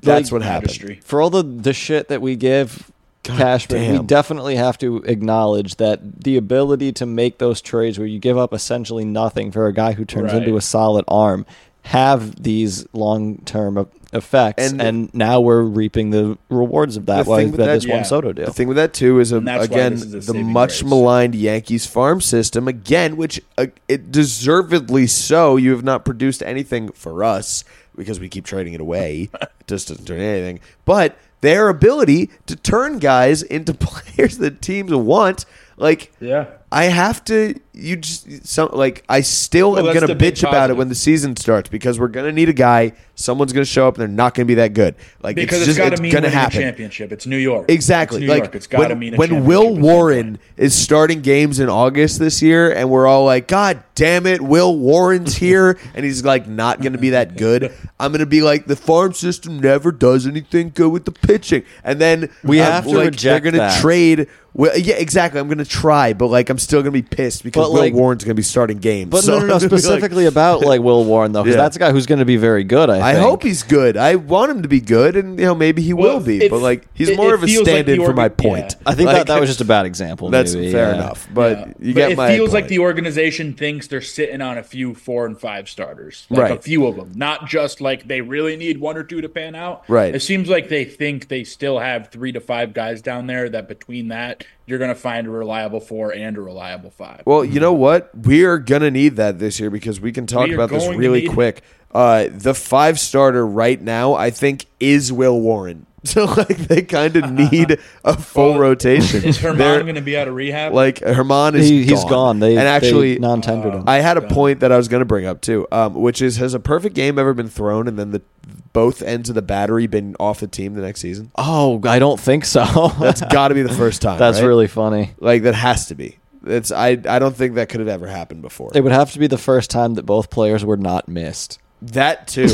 that's what happened. For all the shit that we give Cashman, we definitely have to acknowledge that the ability to make those trades where you give up essentially nothing for a guy who turns into a solid arm have these long-term effects, and now we're reaping the rewards of that. Juan Soto deal. The thing with that too is the much maligned Yankees farm system again, which it deservedly so. You have not produced anything for us because we keep trading it away. It just doesn't turn anything. But their ability to turn guys into players that teams want, I am going to bitch about it when the season starts because we're going to need a guy. Someone's going to show up and they're not going to be that good. Like because it's going to happen. A championship. It's New York. Exactly. It's New York. It's got to mean a championship. When Will Warren is starting games in August this year, and we're all like, "God damn it, Will Warren's here," and he's like not going to be that good. I'm going to be like, the farm system never does anything good with the pitching, and then we have to reject that. They're going to trade. Well, yeah, exactly. I'm going to try, but like I'm still going to be pissed because Will Warren's going to be starting games. But no, specifically about like Will Warren though, because that's a guy who's going to be very good. I hope he's good. I want him to be good, and maybe he will be. But he's more of a stand-in for my point. I think that was just a bad example. That's fair enough. But you get my point. It feels like the organization thinks they're sitting on a few 4 and 5 starters, a few of them, not just like they really need 1 or 2 to pan out. Right. It seems like they think they still have 3 to 5 guys down there that between that. You're going to find a reliable 4 and a reliable 5. Well, you know what? We're going to need that this year because we can talk about this really quick. The 5 starter right now, I think, is Will Warren. So, they kind of need a full rotation. Is Herman going to be out of rehab? Like, Herman is gone. He's gone. They non-tendered him. I had a point that I was going to bring up, too, which is, has a perfect game ever been thrown and then both ends of the battery been off the team the next season? Oh, I don't think so. That's got to be the first time. That's really funny. Like, that has to be. I don't think that could have ever happened before. It would have to be the first time that both players were not missed. That too.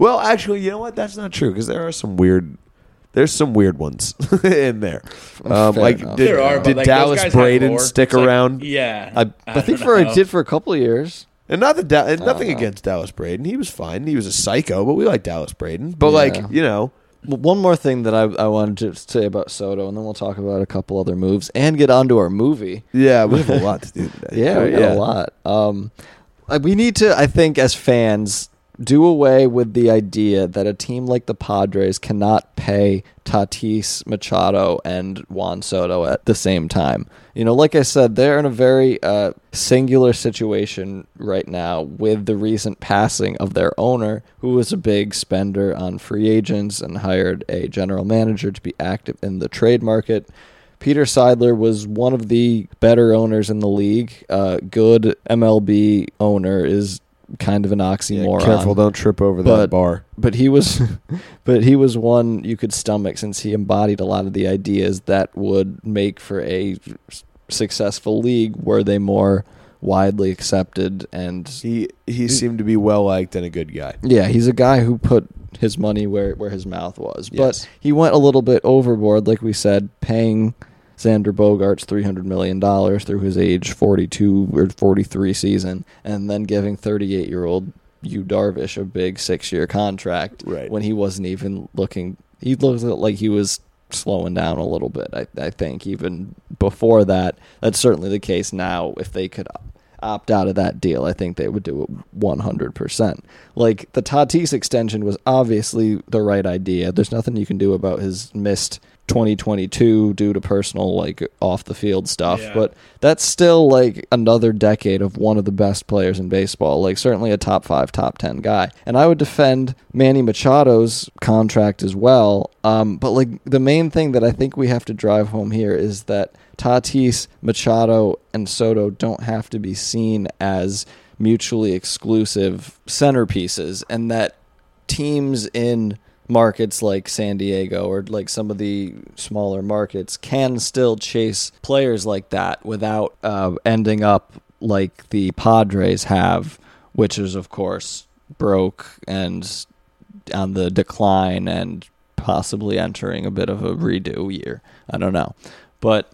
Well, actually, you know what? That's not true because there are some weird. There's some weird ones in there. Did Dallas Braden stick around? Yeah, I think did for a couple of years. And nothing against Dallas Braden. He was fine. He was a psycho, but we like Dallas Braden. But one more thing that I wanted to say about Soto, and then we'll talk about a couple other moves and get onto our movie. Yeah, we have a lot to do today. A lot. We need to, I think, as fans, do away with the idea that a team like the Padres cannot pay Tatis, Machado, and Juan Soto at the same time. You know, like I said, they're in a very singular situation right now with the recent passing of their owner, who was a big spender on free agents and hired a general manager to be active in the trade market. Peter Seidler was one of the better owners in the league. Good MLB owner is kind of an oxymoron. Yeah, careful, don't trip over that bar. But he was one you could stomach since he embodied a lot of the ideas that would make for a successful league were they more widely accepted, and he seemed to be well liked and a good guy. Yeah, he's a guy who put his money where his mouth was. Yes. But he went a little bit overboard, like we said, paying Xander Bogaerts $300 million through his age 42 or 43 season, and then giving 38-year-old Yu Darvish a big 6-year contract when he wasn't even looking. He looked like he was slowing down a little bit, I think, even before that. That's certainly the case now. If they could opt out of that deal, I think they would do it 100%. Like, the Tatis extension was obviously the right idea. There's nothing you can do about his missed 2022 due to personal, like, off the field stuff. Yeah. But that's still like another decade of one of the best players in baseball, like certainly a top 5, top 10 guy. And I would defend Manny Machado's contract as well. But like the main thing that I think we have to drive home here is that Tatis, Machado, and Soto don't have to be seen as mutually exclusive centerpieces, and that teams in markets like San Diego or like some of the smaller markets can still chase players like that without ending up like the Padres have, which is of course broke and on the decline and possibly entering a bit of a redo year. I don't know. But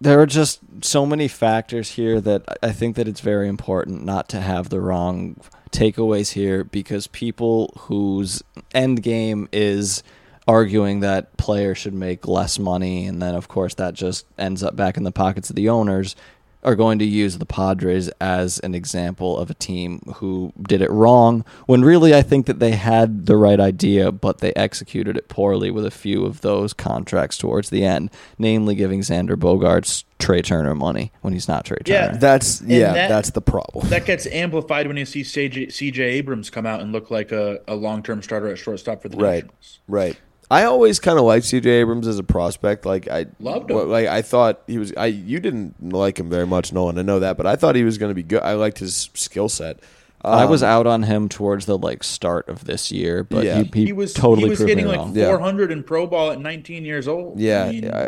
there are just so many factors here that I think that it's very important not to have the wrong takeaways here, because people whose end game is arguing that players should make less money, and then of course that just ends up back in the pockets of the owners, are going to use the Padres as an example of a team who did it wrong, when really I think that they had the right idea, but they executed it poorly with a few of those contracts towards the end, namely giving Xander Bogaerts Trey Turner money when he's not Trey Turner. That's the problem. That gets amplified when you see C.J. Abrams come out and look like a long-term starter at shortstop for the Nationals. Right. I always kind of liked C.J. Abrams as a prospect. Like I loved him. Like I thought he was. You didn't like him very much, Nolan. I know that, but I thought he was going to be good. I liked his skill set. I was out on him towards the like start of this year, but he was getting like 400 in pro ball at 19 years old. Yeah,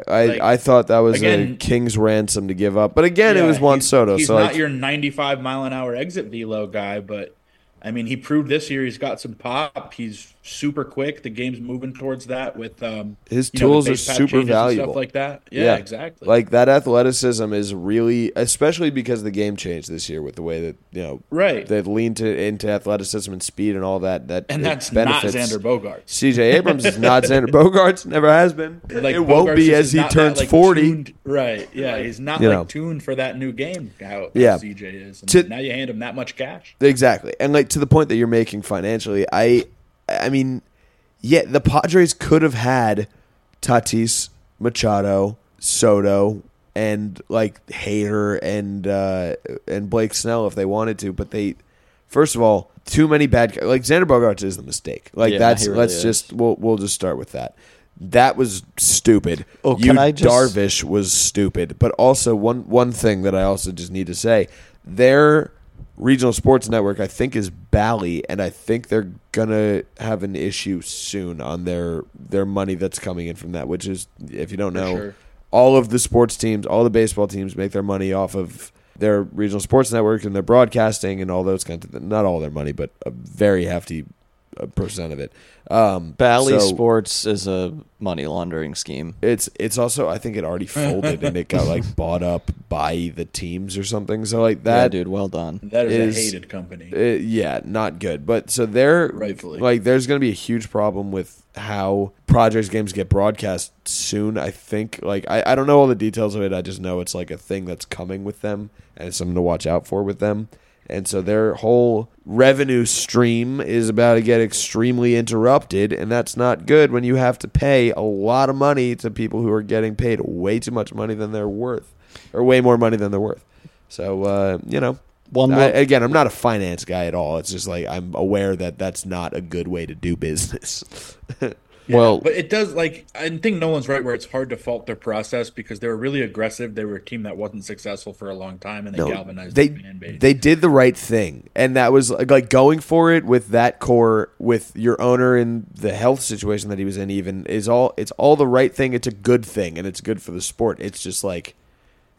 I mean, I thought that was a king's ransom to give up. But again, it was Juan Soto. He's not your 95 mile an hour exit velo guy, but. I mean, he proved this year he's got some pop. He's super quick. The game's moving towards that with his tools are super valuable, stuff like that. Yeah, exactly. Like that athleticism is really, especially because the game changed this year with the way that they've leaned into athleticism and speed and all that. That's not Xander Bogaerts. C.J. Abrams is not Xander Bogaerts. Never has been. Like, it won't be as he turns 40. Tuned, right? Yeah, he's not tuned for that new game. How C.J. is. And now you hand him that much cash. Exactly, and like. To the point that you're making financially, I mean, the Padres could have had Tatis, Machado, Soto, and like Hader and Blake Snell if they wanted to, but they first of all too many bad like Xander Bogaerts is the mistake. Like we'll just start with that. That was stupid. Oh, Darvish was stupid, but also one thing that I also just need to say there. Regional Sports Network, I think, is Bally, and I think they're going to have an issue soon on their money that's coming in from that, which is, if you don't know, all of the sports teams, all the baseball teams make their money off of their Regional Sports Network and their broadcasting and all those kinds of things. Not all their money, but a very hefty percent of it. Bally Sports is a money laundering scheme. It's also, I think it already folded and it got like bought up by the teams or something. So like that, dude, well done. That is a hated company. Not good. But so they're rightfully like there's going to be a huge problem with how Padres games get broadcast soon. I think like I don't know all the details of it. I just know it's like a thing that's coming with them and it's something to watch out for with them. And so their whole revenue stream is about to get extremely interrupted, and that's not good when you have to pay a lot of money to people who are getting paid way too much money than they're worth, or way more money than they're worth. So, I'm not a finance guy at all. It's just like I'm aware that that's not a good way to do business. But it does, like, I think Nolan's right where it's hard to fault their process because they were really aggressive. They were a team that wasn't successful for a long time, and they galvanized the fan base. They did the right thing, and that was like going for it with that core, with your owner and the health situation that he was in. Even is all it's all the right thing. It's a good thing, and it's good for the sport. It's just like,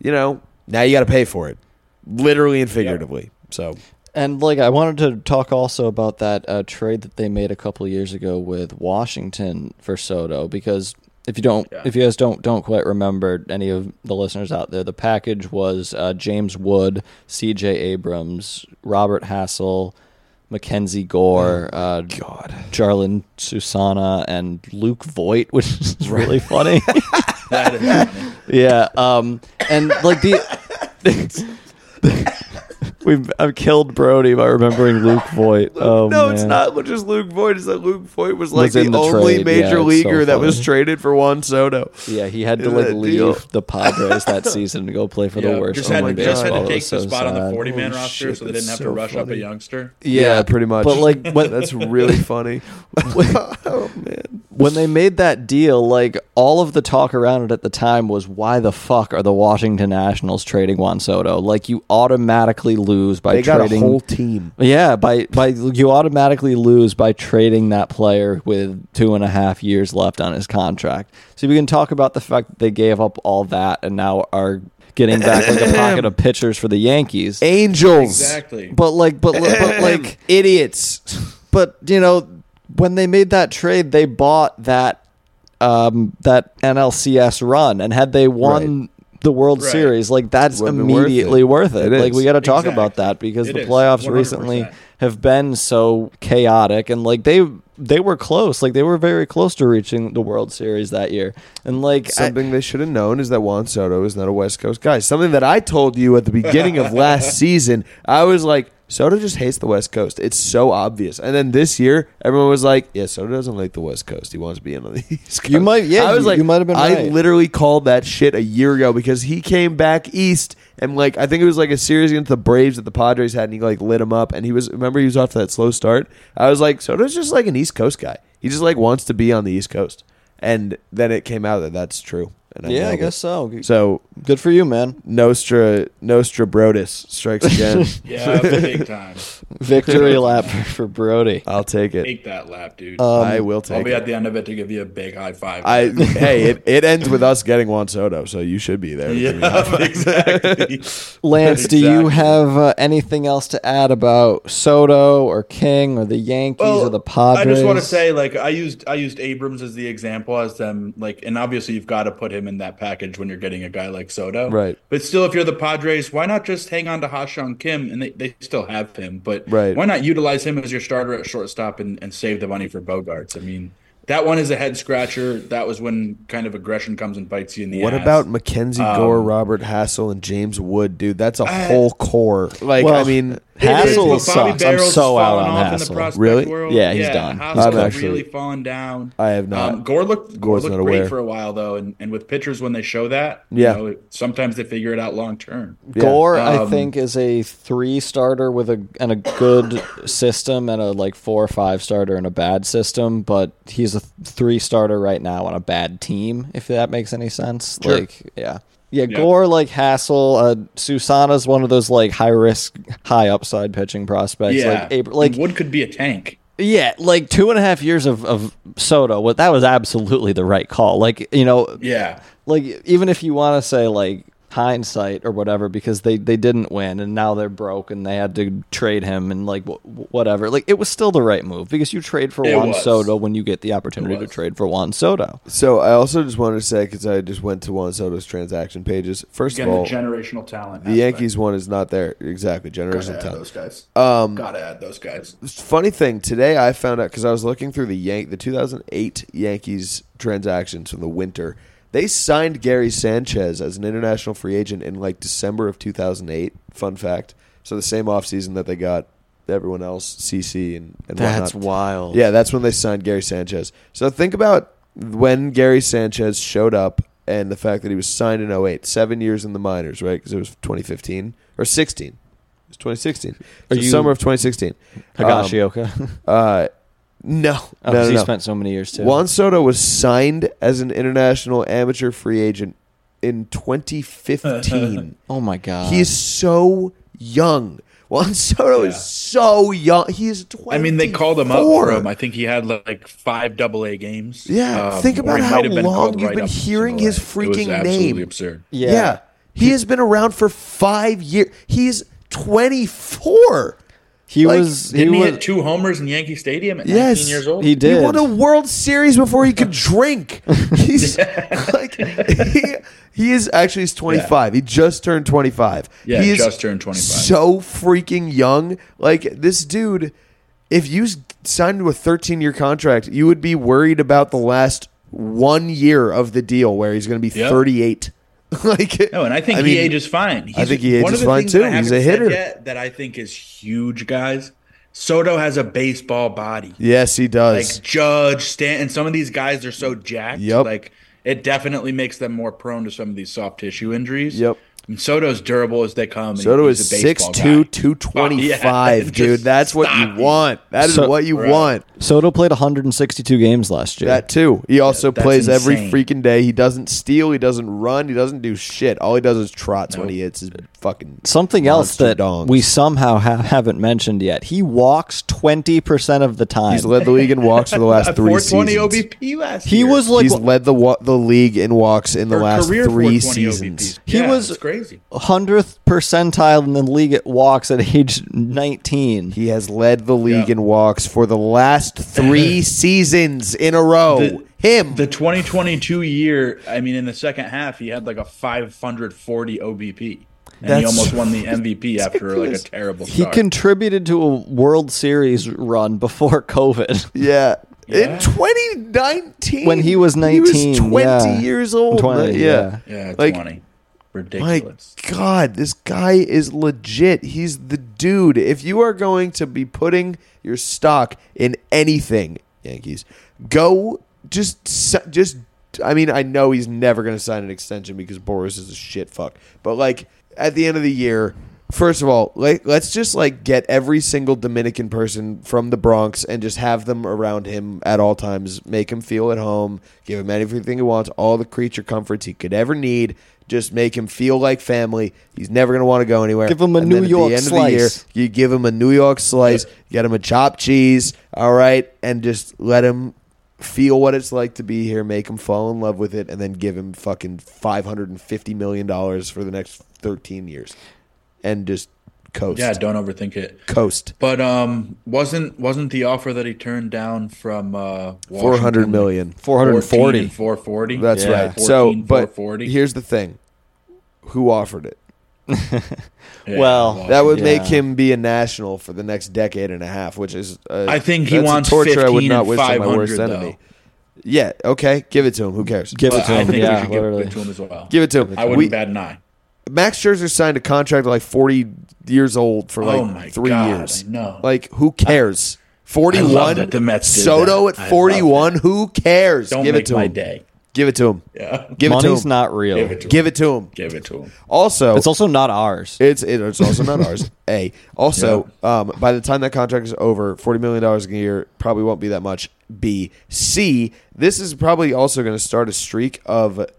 now you got to pay for it, literally and figuratively. So. And, like, I wanted to talk also about that trade that they made a couple of years ago with Washington for Soto, because if you guys don't quite remember, any of the listeners out there, the package was James Wood, C.J. Abrams, Robert Hassel, Mackenzie Gore, Jarlin Susana, and Luke Voigt, which is really funny. That is funny. And, like, the... I've killed Brody by remembering Luke Voigt. Oh, no, man. It's not just Luke Voigt. It's that Luke Voigt was like the only trade. Major leaguer that was traded for Juan Soto. Yeah, he had to leave the Padres that season to go play for the worst. Just had to take the spot on the 40-man roster so they didn't have to rush up a youngster. Yeah, pretty much. But like, that's really funny. Oh, man. When they made that deal, like all of the talk around it at the time was, why the fuck are the Washington Nationals trading Juan Soto? Like, you automatically lose by trading. They got a whole team. Yeah, you automatically lose by trading that player with 2.5 years left on his contract. So we can talk about the fact that they gave up all that and now are getting back like a pocket of pitchers for the Yankees. Angels. Exactly. But like idiots. But you know, when they made that trade, they bought that NLCS run, and had they won the World Series, like that's immediately worth it. Like we got to talk about that, because the playoffs 100%. Recently have been so chaotic, and like they were close. Like they were very close to reaching the World Series that year. And like something they should have known is that Juan Soto is not a West Coast guy. Something that I told you at the beginning of last season, I was like, Soto just hates the West Coast. It's so obvious. And then this year, everyone was like, yeah, Soto doesn't like the West Coast. He wants to be in the East Coast. You might have been right. I literally called that shit a year ago, because he came back East, and like I think it was like a series against the Braves that the Padres had, and he like lit him up, and he was off to that slow start. I was like, Soto's just like an East Coast guy. He just like wants to be on the East Coast. And then it came out that that's true. And I guess so. So good for you, man. Nostra Brodus strikes again. Yeah, big time. Victory lap for Brody. I'll take it. Take that lap, dude. I will take it. I'll be at the end of it to give you a big high five. Hey, it ends with us getting Juan Soto, so you should be there. Yeah, exactly. Lance, do you have anything else to add about Soto or King or the Yankees or the Padres? I just want to say, like, I used Abrams as the example, as them, like, and obviously you've got to put him in that package when you're getting a guy like Soto, right? But still, if you're the Padres, why not just hang on to Ha-Seong Kim, and they still have him, but why not utilize him as your starter at shortstop and save the money for Bogaerts? I mean, that one is a head scratcher. That was when kind of aggression comes and bites you in the ass. What about Mackenzie Gore, Robert Hassel, and James Wood, dude? That's a whole core. Like, well, I mean, Hassel sucks. I'm so out on Hassel. Really? World. Yeah, he's done. Hassel's really fallen down. I have not. Gore looked great for a while though, and with pitchers when they show that, you know, sometimes they figure it out long term. Yeah. Gore, I think, is a 3 starter with a good system, and a like 4 or 5 starter and a bad system, but he's a 3 starter right now on a bad team, if that makes any sense. Sure. Like, yeah. Gore, like Hassel, Susana's one of those like high risk, high upside pitching prospects. Yeah, like Wood could be a tank. Yeah, like 2.5 years of Soto. Well, that was absolutely the right call. Like, you know, like even if you want to say like hindsight or whatever, because they didn't win and now they're broke and they had to trade him and like whatever, like it was still the right move, because you trade for Juan Soto when you get the opportunity to trade for Juan Soto. So I also just wanted to say, because I just went to Juan Soto's transaction pages, first of all, the generational talent, the Yankees one is not there. Exactly, generational talent. Those guys, gotta add those guys. Funny thing, today I found out, because I was looking through the 2008 Yankees transactions from the winter. They signed Gary Sanchez as an international free agent in like December of 2008. Fun fact. So the same offseason that they got everyone else, CC and whatnot. That's wild. Yeah, that's when they signed Gary Sanchez. So think about when Gary Sanchez showed up and the fact that he was signed in 2008. 7 years in the minors, right? Because it was 2015 or 16. It was 2016. So summer of 2016. Higashioka. No. He spent so many years too. Juan Soto was signed as an international amateur free agent in 2015. Oh my god, he is so young. Juan Soto is so young. He is 24. I mean, they called him up for him. I think he had like 5 AA games. Yeah, think about how long you've been hearing his freaking name. It was absolutely absurd. Yeah, he has been around for 5 years. He's 24. He hit 2 homers in Yankee Stadium at 19 years old? He did. He won a World Series before he could drink. He's like he is actually 25. Yeah. He just turned 25. Yeah, he just turned 25. So freaking young. Like, this dude, if you signed to a 13-year contract, you would be worried about the last 1 year of the deal, where he's going to be 38. And I think he ages fine. I think he ages fine too. He's a hitter. That I think is huge, guys. Soto has a baseball body. Yes, he does. Like Judge, Stanton, some of these guys are so jacked. Yep. Like it definitely makes them more prone to some of these soft tissue injuries. Yep. And Soto's durable as they come. Soto is 6'2", 225, dude. That's what you want. That is what you want. Soto played 162 games last year. That too. He also plays every freaking day. He doesn't steal. He doesn't run. He doesn't do shit. All he does is trots when he hits his fucking something else that dongs. We somehow haven't mentioned yet. He walks 20% of the time. He's led the league in walks for the last 3 seasons. 420 OBP last year. He was like he's led the league in walks in the last 3 seasons. He was 100th percentile in the league at walks at age 19. He has led the league in walks for the last 3 seasons in a row. The 2022 year, I mean, in the second half, he had like a 540 OBP. And he almost won the MVP after like a terrible start. He contributed to a World Series run before COVID. Yeah. Yeah. In 2019. When he was 19. He was 20 years old. 20, yeah. Yeah, 20. Ridiculous. My God, this guy is legit. He's the dude. If you are going to be putting your stock in anything, Yankees, go just. I mean, I know he's never going to sign an extension because Boras is a shit fuck. But like at the end of the year, first of all, let's just like get every single Dominican person from the Bronx and just have them around him at all times, make him feel at home, give him everything he wants, all the creature comforts he could ever need. Just make him feel like family. He's never going to want to go anywhere. Give him a New York slice. You give him a New York slice. Get him a chopped cheese. All right. And just let him feel what it's like to be here. Make him fall in love with it. And then give him fucking $550 million for the next 13 years. And just coast. Yeah, don't overthink it. Coast. But wasn't the offer that he turned down from Washington, $400 million, 440, 440? That's right. 14, so, but here's the thing: who offered it? Well, that would make him be a national for the next decade and a half, which is I think he wants torture. 15 I would not wish on my worst enemy. Yeah. Okay. Give it to him. Who cares? Give it to him. I think we should give it to him as well. Give it to him. I wouldn't bat an eye. Max Scherzer signed a contract like 40 years old for like 3 years. No, like who cares? 41. The Mets Soto at 41. Who cares? Don't give it to him. Day. Give it to him. Yeah. Give it to him. Money's not real. Give it to him. Give it to him. Also, it's also not ours. It's also not ours. Also, by the time that contract is over, $40 million a year probably won't be that much. B. C. This is probably also going to start a streak of.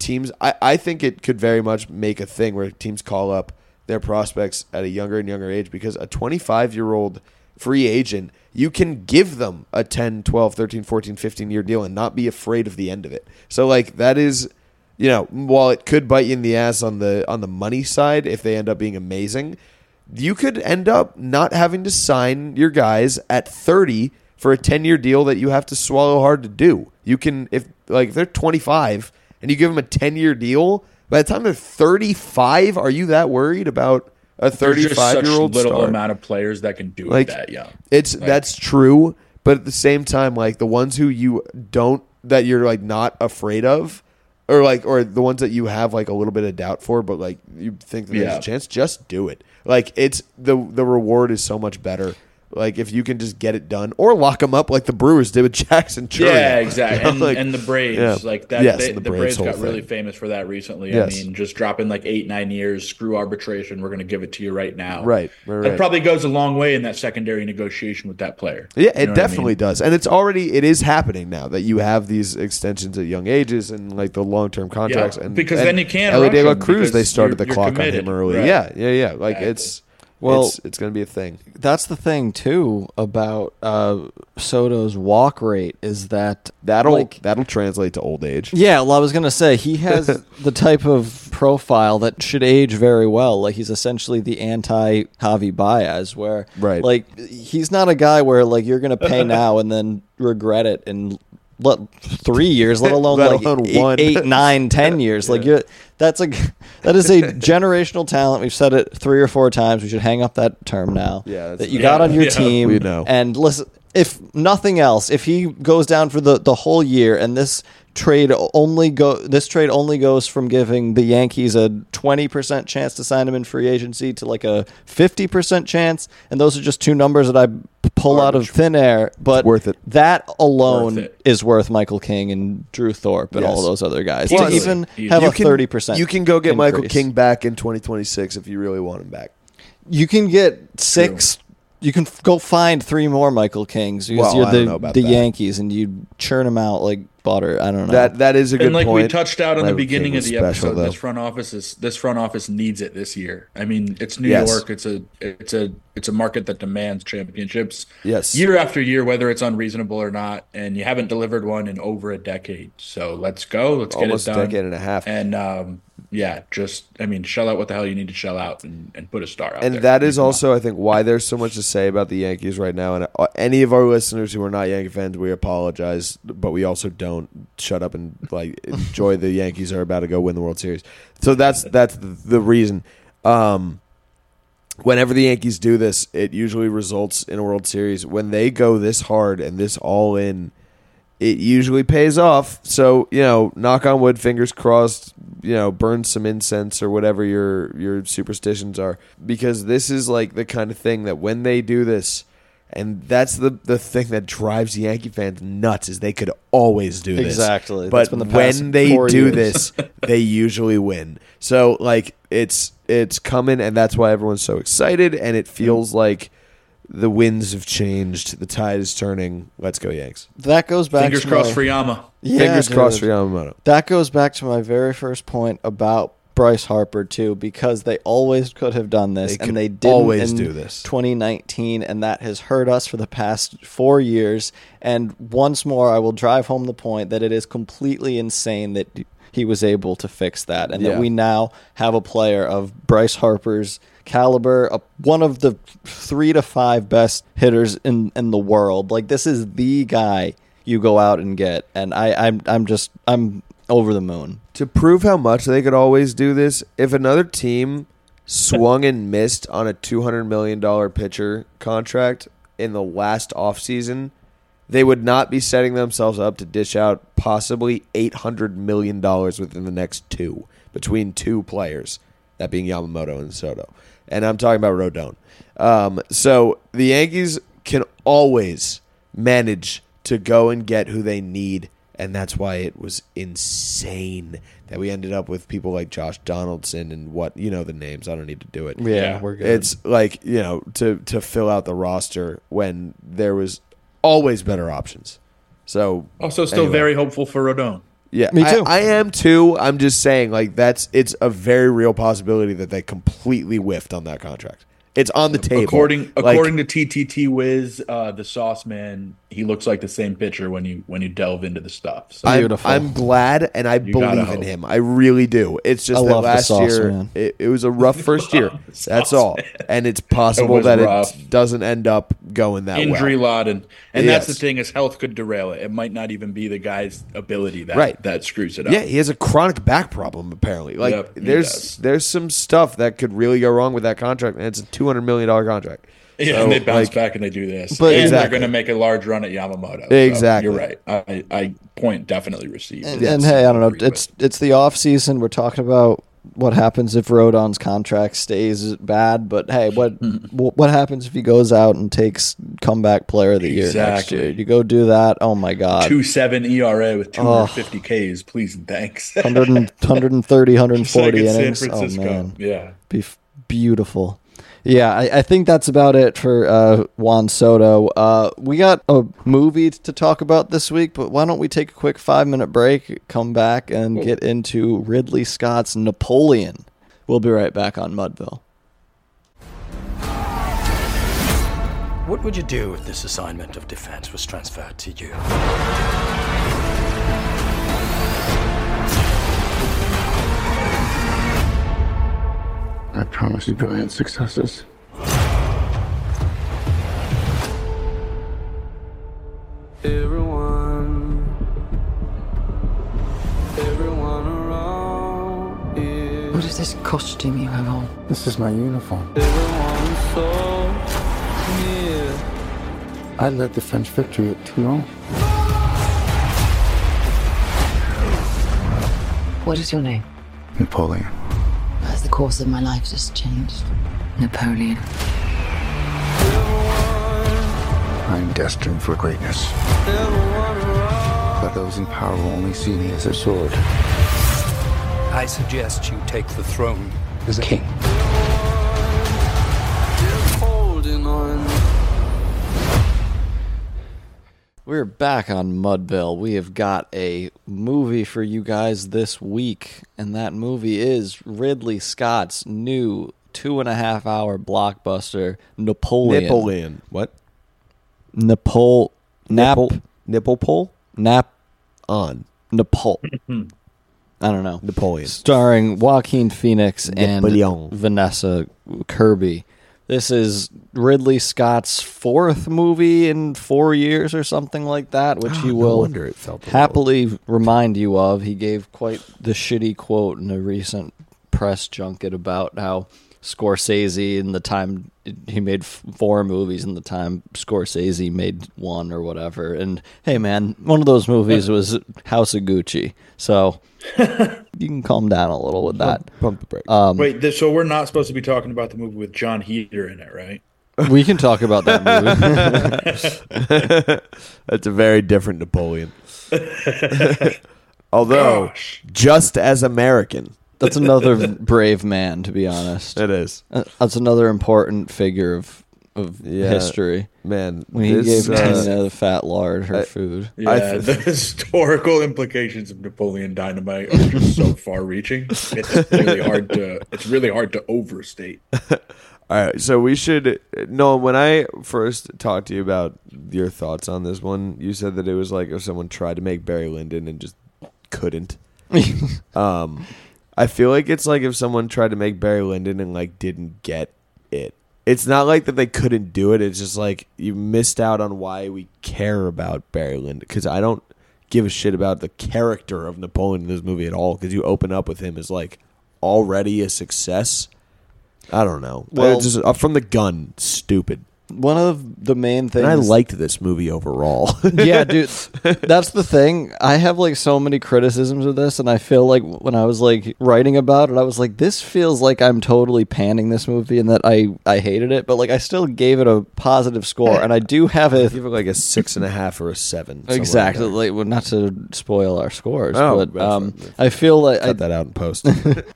Teams, I think it could very much make a thing where teams call up their prospects at a younger and younger age because a 25-year-old free agent, you can give them a 10, 12, 13, 14, 15-year deal and not be afraid of the end of it. So, like, that is, you know, while it could bite you in the ass on the money side if they end up being amazing, you could end up not having to sign your guys at 30 for a 10-year deal that you have to swallow hard to do. You can, if they're 25... and you give them a 10-year deal, by the time they're 35, are you that worried about a 35-year-old star? There's little amount of players that can do like, that, yeah. That's true, but at the same time, like the ones who you don't that you're like not afraid of, or the ones that you have like a little bit of doubt for, but like you think that there's a chance, just do it. Like it's the reward is so much better. Like, if you can just get it done or lock them up like the Brewers did with Jackson Churio. Yeah, exactly. You know, and the Braves. Yeah. Like that, the Braves got really famous for that recently. Yes. I mean, just dropping like 8-9 years, screw arbitration, we're going to give it to you right now. Right. That probably goes a long way in that secondary negotiation with that player. Yeah, it definitely does. And it is happening now that you have these extensions at young ages and like the long-term contracts. Yeah, and, because then you can't rush them. Elie De La Cruz, they started the clock committed, on him early. Right. Yeah. Like exactly. Well, it's going to be a thing. That's the thing too about Soto's walk rate is that'll translate to old age. Yeah, well, I was going to say he has the type of profile that should age very well. Like he's essentially the anti Javi Baez, where like he's not a guy where like you're going to pay now and then regret it in 3 years, let alone one. 8, 9, 10 years. Like that is a generational talent. We've said it 3 or 4 times. We should hang up that term now. Yeah, that you got on your team. We know. And listen, if nothing else, if he goes down for the whole year and this trade only goes from giving the Yankees a 20% chance to sign him in free agency to like a 50% chance, and those are just two numbers that I pull out of thin air, but worth it. That alone is worth Michael King and Drew Thorpe and all those other guys. Plus, to even have a 30%. You can go get increase. Michael King back in 2026 if you really want him back. You can get six. You can go find three more Michael Kings because you're the Yankees, and you churn them out like butter. I don't know. That is a good point. And like we touched out on the beginning of the episode, this front office needs it this year. I mean, it's New York. It's a market that demands championships. Yes. Year after year, whether it's unreasonable or not, and you haven't delivered one in over a decade. So let's go. Let's get it done. Almost a decade and a half. And shell out what the hell you need to shell out and put a star out there. And that is also, I think, why there's so much to say about the Yankees right now. And any of our listeners who are not Yankee fans, we apologize, but we also don't shut up and like enjoy the Yankees are about to go win the World Series. So that's the reason. Whenever the Yankees do this, it usually results in a World Series. When they go this hard and this all in, it usually pays off. So, knock on wood, fingers crossed, burn some incense or whatever your superstitions are. Because this is like the kind of thing that when they do this, and that's the thing that drives Yankee fans nuts, is they could always do this. Exactly. But when they do this, they usually win. So, like, it's coming, and that's why everyone's so excited, and it feels like the winds have changed. The tide is turning. Let's go, Yanks. That goes back Fingers to crossed my, for Yama. Yeah, Fingers crossed for Yamamoto. That goes back to my very first point about Bryce Harper, too, because they always could have done this, and they didn't always do this. 2019, and that has hurt us for the past 4 years. And once more, I will drive home the point that it is completely insane that he was able to fix that, and that we now have a player of Bryce Harper's caliber, one of the 3 to 5 best hitters in the world. Like, this is the guy you go out and get, and I'm over the moon. To prove how much they could always do this, if another team swung and missed on a $200 million pitcher contract in the last offseason, they would not be setting themselves up to dish out possibly $800 million within the next two, between two players, that being Yamamoto and Soto. And I'm talking about Rodon. So the Yankees can always manage to go and get who they need, and that's why it was insane that we ended up with people like Josh Donaldson and the names. I don't need to do it. Yeah, we're good. It's like, to fill out the roster when there was always better options. So also still very hopeful for Rodon. Yeah, me too. I am too. I'm just saying, like, it's a very real possibility that they completely whiffed on that contract. It's on the table. According to TTT Wiz, the Sauce Man, he looks like the same pitcher when you delve into the stuff. So I'm glad, and I believe in him. I really do. It's just that last year it was a rough first year. That's all, and it's possible that it doesn't end up going that way. Injury laden, and that's the thing, is health could derail it. It might not even be the guy's ability that screws it up. Yeah, he has a chronic back problem apparently. Like there's some stuff that could really go wrong with that contract, and it's a $200 million contract. Yeah, so, and they bounce back and they do this. But they're going to make a large run at Yamamoto. Exactly. So you're right. I point definitely received. And hey, I don't know. It's the off season. We're talking about what happens if Rodon's contract stays bad. But hey, what happens if he goes out and takes comeback player of the year next year? You go do that. Oh my God. 2.7 ERA with 250 Ks. Please and thanks. 130, 140 innings. San Francisco. Oh man. Yeah. Beautiful. Yeah, I think that's about it for Juan Soto. We got a movie to talk about this week, but why don't we take a quick 5-minute break, come back, and get into Ridley Scott's Napoleon. We'll be right back on Mudville. What would you do if this assignment of defense was transferred to you? I promise you brilliant successes. Everyone around is. What is this costume you have on? This is my uniform. Everyone so near. I led the French victory at 2-0. What is your name? Napoleon. As the course of my life just changed. Napoleon. I'm destined for greatness. But those in power will only see me as a sword. I suggest you take the throne as a king. We're back on Mudville. We have got a movie for you guys this week, and that movie is Ridley Scott's new 2.5-hour blockbuster, Napoleon. Napoleon. What? Napole. Nipple pole? Nap. On. Napole. I don't know. Napoleon. Starring Joaquin Phoenix and Vanessa Kirby. This is Ridley Scott's fourth movie in 4 years or something like that, which he will happily remind you of. He gave quite the shitty quote in a recent press junket about how Scorsese, in the time he made four movies, in the time Scorsese made one or whatever. And hey, man, one of those movies was House of Gucci. So you can calm down a little with that. Pump the brakes. Wait, so we're not supposed to be talking about the movie with John Heater in it, right? We can talk about that movie. That's a very different Napoleon. Although, just as American. That's another brave man, to be honest. It is. That's another important figure of history. Man, when he gave Tina the fat lard her food. Yeah, the historical implications of Napoleon Dynamite are just so far-reaching. It's really hard to overstate. All right, so we should... Nolan, when I first talked to you about your thoughts on this one, you said that it was like if someone tried to make Barry Lyndon and just couldn't. I feel like it's like if someone tried to make Barry Lyndon and like didn't get it. It's not like that they couldn't do it. It's just like you missed out on why we care about Barry Lyndon, because I don't give a shit about the character of Napoleon in this movie at all, because you open up with him as like already a success. I don't know. Well, it's just, from the gun, stupid. One of the main things... And I liked this movie overall. Yeah, dude. That's the thing. I have, like, so many criticisms of this, and I feel like when I was, like, writing about it, I was like, this feels like I'm totally panning this movie and that I hated it, but, like, I still gave it a positive score, and I do have a... I give it, like, a 6.5 or a 7. Exactly. Like, well, not to spoil our scores, but I feel like... Cut that out in post.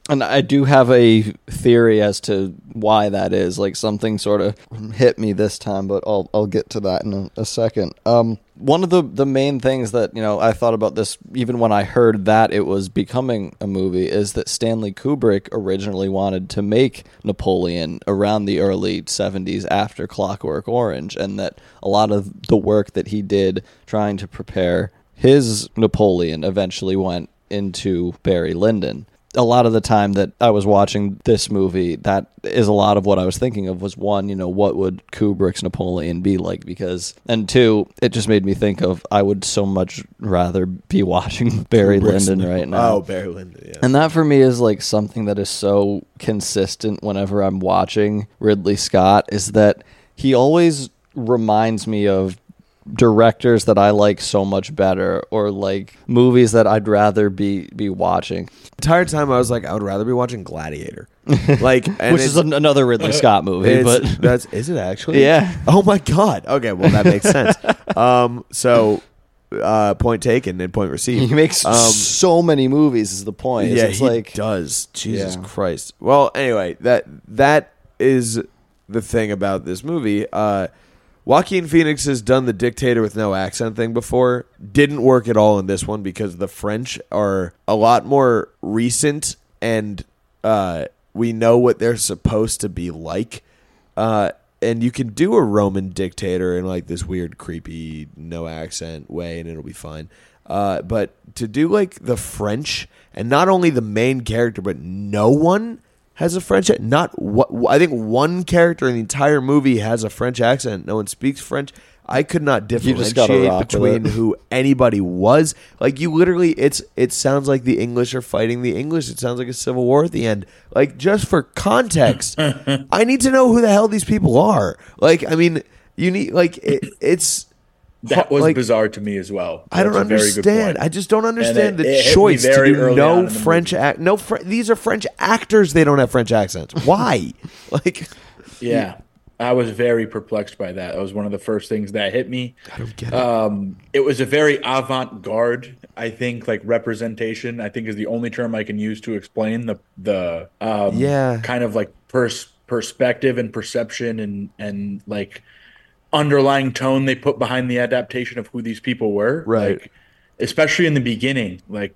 And I do have a theory as to why that is. Like, something sort of hit me this time, but I'll get to that in a second. One of the main things that, you know, I thought about this, even when I heard that it was becoming a movie, is that Stanley Kubrick originally wanted to make Napoleon around the early 70s after Clockwork Orange, and that a lot of the work that he did trying to prepare his Napoleon eventually went into Barry Lyndon. A lot of the time that I was watching this movie, that is a lot of what I was thinking of was, one, you know, what would Kubrick's Napoleon be like? Because, and two, it just made me think of, I would so much rather be watching Barry Lyndon right now. Oh, Barry Lyndon, yeah. And that for me is like something that is so consistent whenever I'm watching Ridley Scott, is that he always reminds me of directors that I like so much better, or like movies that I'd rather be watching. The entire time I was like, I would rather be watching Gladiator, like, and which is another Ridley Scott movie. But is it actually? Yeah. Oh my god. Okay. Well, that makes sense. Point taken and point received. He makes so many movies. Is the point? Yeah, it's he like, does. Jesus Christ. Well, anyway, that is the thing about this movie. Joaquin Phoenix has done the dictator with no accent thing before. Didn't work at all in this one, because the French are a lot more recent, and we know what they're supposed to be like. And you can do a Roman dictator in like this weird, creepy, no accent way, and it'll be fine. But to do like the French, and not only the main character, but no one has a French accent. I think one character in the entire movie has a French accent. No one speaks French. I could not differentiate between who anybody was. Like, you literally, it sounds like the English are fighting the English. It sounds like a civil war at the end. Like, just for context, I need to know who the hell these people are. Like, I mean, You need like it's. That was like, bizarre to me as well. That's I don't understand. I just don't understand the choice to do no French act. No, these are French actors. They don't have French accents. Why? Like, yeah, I was very perplexed by that. That was one of the first things that hit me. I don't get it. It was a very avant-garde, I think, like representation. I think is the only term I can use to explain the kind of like perspective and perception and like. Underlying tone they put behind the adaptation of who these people were, right? Like, especially in the beginning, like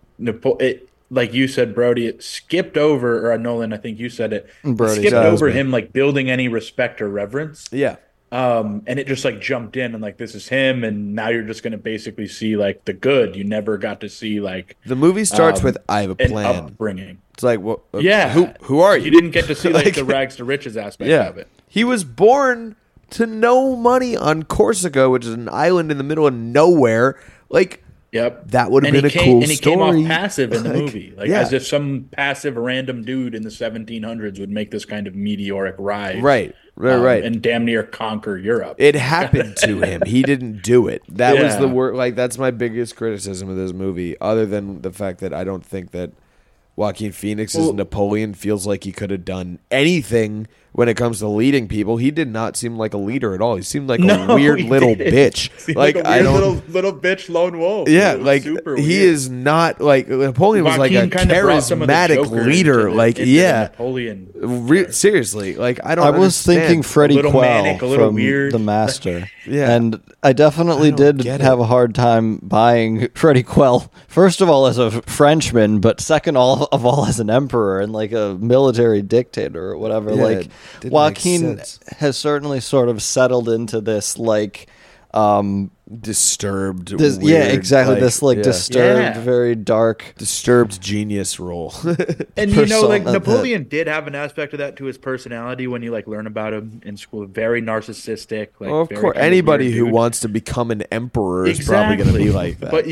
like you said, Brody, it skipped over, or Nolan, I think you said it, Brody, skipped over him like building any respect or reverence, yeah. And it just like jumped in and like this is him, and now you're just gonna basically see like the good you never got to see. Like the movie starts with I have a plan, upbringing. It's like well, yeah, who are you? You didn't get to see like, like the rags to riches aspect of it. He was born. To no money on Corsica, which is an island in the middle of nowhere. Like, yep, that would have been a cool story. And he came off passive in the movie, like as if some passive random dude in the 1700s would make this kind of meteoric rise, right, and damn near conquer Europe. It happened to him. He didn't do it. That was the work. Like, that's my biggest criticism of this movie, other than the fact that I don't think that Joaquin Phoenix's Napoleon feels like he could have done anything when it comes to leading people. He did not seem like a leader at all. He seemed like a weird little bitch. Like a weird little bitch lone wolf. Yeah, like he is not like Napoleon was like a charismatic leader. Like Napoleon. Seriously, like I don't. I was thinking Freddie Quell from weird. The Master. Yeah, and I definitely did have a hard time buying Freddie Quell. First of all, as a Frenchman, but second of all as an emperor and like a military dictator or whatever. Yeah. Like. Joaquin has certainly sort of settled into this like disturbed weird, like, this like disturbed very dark disturbed genius role and you know like Napoleon did have an aspect of that to his personality when you like learn about him in school. Very narcissistic, like of course anybody who wants to become an emperor is probably going to be like that, but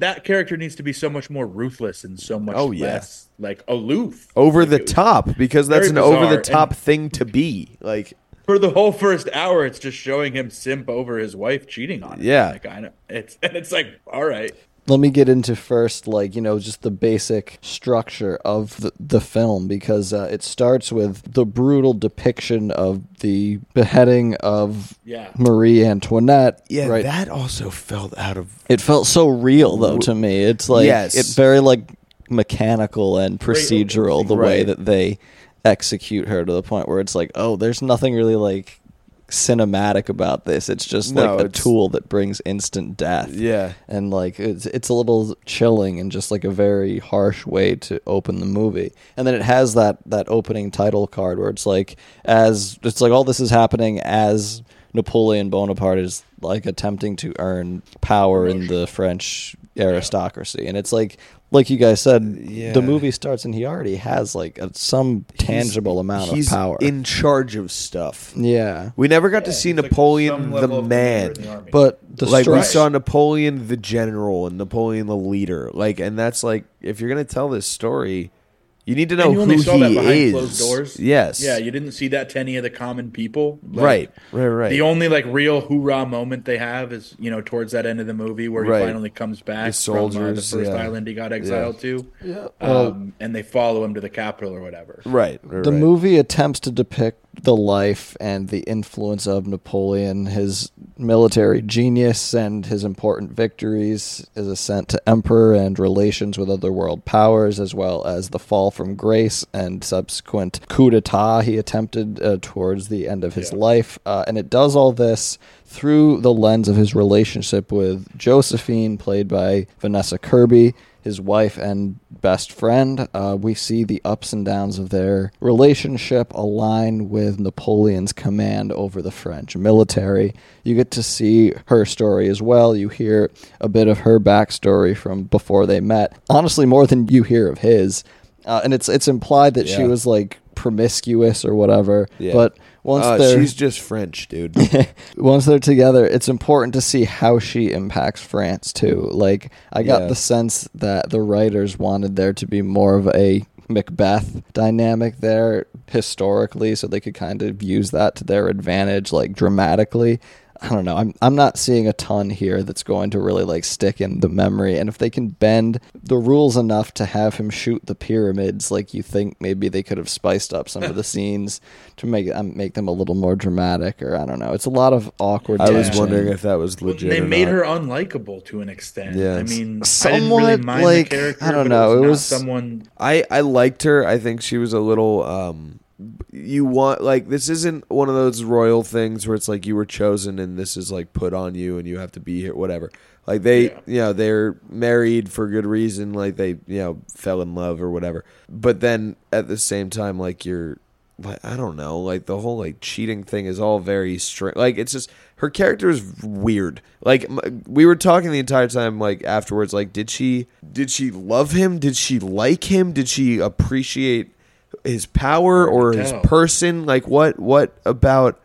that character needs to be so much more ruthless and so much less like aloof, over the top, because that's an over the top thing to be like. For the whole first hour, it's just showing him simp over his wife cheating on him. Yeah. Like, I know. It's like, all right. Let me get into first, like, you know, just the basic structure of the film, because it starts with the brutal depiction of the beheading of Marie Antoinette. Yeah, right? That also felt out of... It felt so real, though, to me. It's like, it's very, like, mechanical and procedural, the way that they... execute her, to the point where it's like, oh, there's nothing really like cinematic about this. It's just like a tool that brings instant death. Yeah. And like it's a little chilling and just like a very harsh way to open the movie. And then it has that opening title card where it's like all this is happening as Napoleon Bonaparte is like attempting to earn power in the French aristocracy. Yeah. And it's like you guys said, the movie starts and he already has like some tangible amount of power. He's in charge of stuff. Yeah. We never got to see Napoleon like the man, but we saw Napoleon the general and Napoleon the leader. Like, and that's like, if you're going to tell this story, you need to know who he saw that behind is. Closed doors. Yes. Yeah, you didn't see that to any of the common people. Like, right. The only like real hoorah moment they have is, you know, towards that end of the movie where he finally comes back from the first island he got exiled to. Yeah. And they follow him to the capital or whatever. Right. The movie attempts to depict the life and the influence of Napoleon, his military genius and his important victories, his ascent to emperor and relations with other world powers, as well as the fall from grace and subsequent coup d'etat he attempted towards the end of his life. And it does all this through the lens of his relationship with Josephine, played by Vanessa Kirby, his wife and best friend. We see the ups and downs of their relationship align with Napoleon's command over the French military. You get to see her story as well. You hear a bit of her backstory from before they met. Honestly, more than you hear of his. And it's implied that she was like promiscuous or whatever, but once she's just French, dude. Once they're together, it's important to see how she impacts France too. Like I got the sense that the writers wanted there to be more of a Macbeth dynamic there historically, so they could kind of use that to their advantage, like dramatically. I don't know. I'm not seeing a ton here that's going to really like stick in the memory. And if they can bend the rules enough to have him shoot the pyramids, like you think maybe they could have spiced up some of the scenes to make them a little more dramatic, or I don't know. It's a lot of awkward. I was wondering if that was legit. They made her unlikable to an extent. Yeah, I mean, somewhat I didn't really mind like the character, I don't know. It was someone. I liked her. I think she was a little. You want, like, this isn't one of those royal things where it's like you were chosen and this is like put on you and you have to be here, whatever. Like they, you know, they're married for good reason. Like they, you know, fell in love or whatever. But then at the same time, like you're, like, I don't know, like the whole like cheating thing is all very strange. Like it's just her character is weird. Like we were talking the entire time, like afterwards, like did she love him? Did she like him? Did she appreciate his power or his person? Like what about,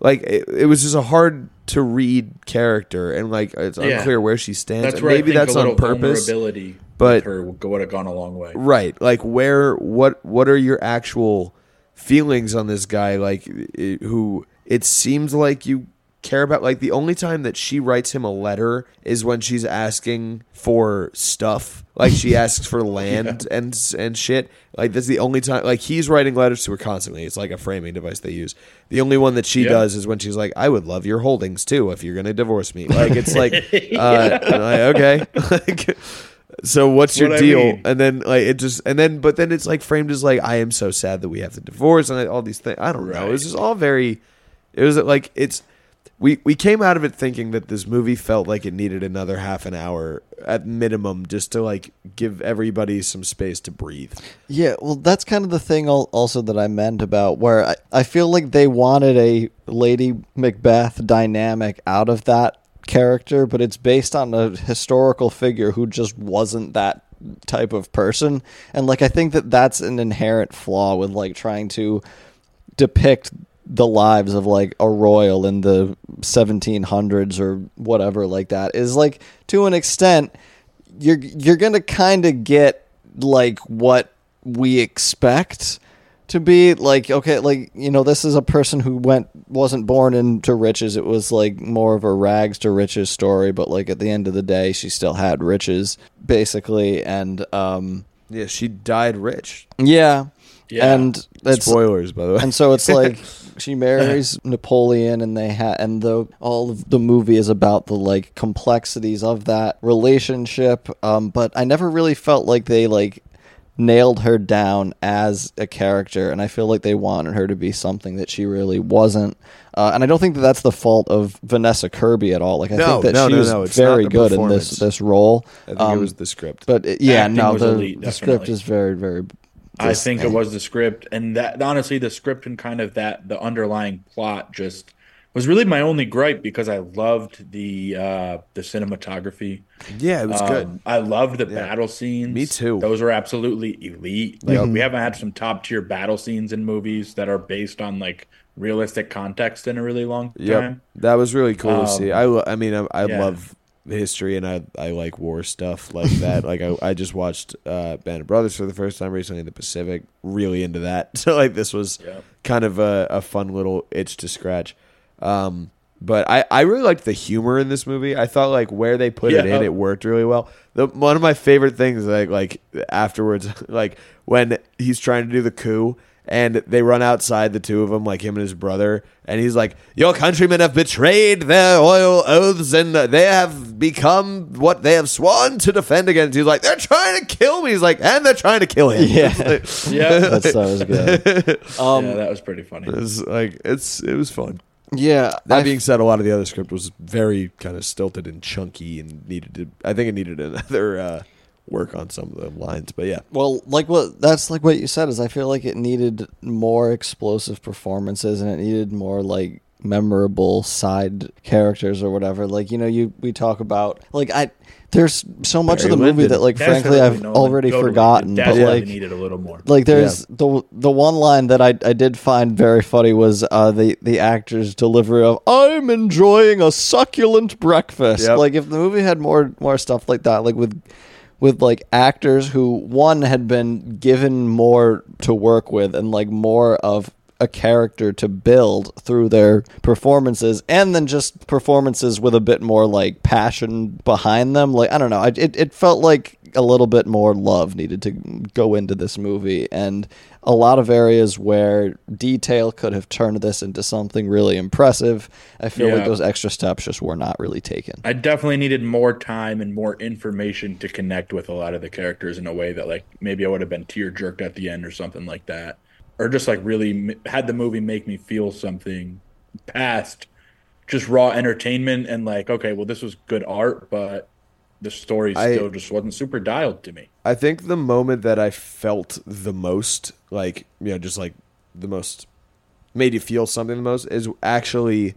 like it was just a hard to read character, and like it's unclear where she stands. That's where, and maybe I think that's a little on purpose, vulnerability, but her would have gone a long way, right? Like where, what are your actual feelings on this guy? Like who it seems like you care about. Like the only time that she writes him a letter is when she's asking for stuff. Like she asks for land and shit. Like that's the only time. Like he's writing letters to her constantly. It's like a framing device they use. The only one that she does is when she's like, "I would love your holdings too if you're gonna divorce me." Like it's like, like, okay. So what's your deal? I mean. And then like it just, and then but then it's like framed as like, "I am so sad that we have to divorce," and like, all these things. I don't know. It's just all very. It was like it's. We came out of it thinking that this movie felt like it needed another half an hour at minimum just to like give everybody some space to breathe. Yeah, well, that's kind of the thing also that I meant about where I feel like they wanted a Lady Macbeth dynamic out of that character, but it's based on a historical figure who just wasn't that type of person. And like I think that that's an inherent flaw with like trying to depict the lives of like a royal in the 1700s or whatever, like that is like to an extent you're gonna kind of get like what we expect to be like, okay, like, you know, this is a person who wasn't born into riches. It was like more of a rags to riches story, but like at the end of the day she still had riches basically, and yeah, she died rich. Yeah, and it's, spoilers, by the way. And so it's like she marries Napoleon, and they all of the movie is about the like complexities of that relationship. But I never really felt like they like nailed her down as a character, and I feel like they wanted her to be something that she really wasn't. And I don't think that that's the fault of Vanessa Kirby at all. Like I think that she was very good in this role. I think it was the script, but the script is very, very. I think it was the script, and that honestly, the script and kind of that the underlying plot just was really my only gripe, because I loved the cinematography. Yeah, it was good. I loved the battle scenes. Me too. Those are absolutely elite. Like we haven't had some top tier battle scenes in movies that are based on like realistic context in a really long time. Yeah, that was really cool to see. I mean, I love history, and I like war stuff like that. Like I just watched Band of Brothers for the first time recently in the Pacific, really into that, so like this was kind of a fun little itch to scratch. But I really liked the humor in this movie. I thought like where they put it in, it worked really well. One of my favorite things, like afterwards, like when he's trying to do the coup and they run outside, the two of them, like him and his brother, and he's like, "Your countrymen have betrayed their royal oaths, and they have become what they have sworn to defend against." He's like, "They're trying to kill me." He's like, "And they're trying to kill him." Yeah, that sounds good. That was pretty funny. It was fun. Yeah. That being said, a lot of the other script was very kind of stilted and chunky, and I think it needed another. Work on some of the lines, but yeah. Well, like what you said is I feel like it needed more explosive performances, and it needed more like memorable side characters or whatever. Like, you know, we talk about like there's so much Barry of the Lyndon. Movie that like That's frankly I've Nolan. Already Go forgotten. But like needed a little more. Like there's the one line that I did find very funny was the actor's delivery of "I'm enjoying a succulent breakfast." Like if the movie had more stuff like that, like with with like actors who one had been given more to work with and like more of a character to build through their performances, and then just performances with a bit more like passion behind them. Like, I don't know. It felt like a little bit more love needed to go into this movie, and a lot of areas where detail could have turned this into something really impressive. I feel like those extra steps just were not really taken. I definitely needed more time and more information to connect with a lot of the characters in a way that like maybe I would have been tear jerked at the end or something like that, or just like really had the movie make me feel something past just raw entertainment and like, okay, well, this was good art, but the story still just wasn't super dialed to me. I think the moment that I felt the most, like, you know, just like the most made you feel something the most is actually,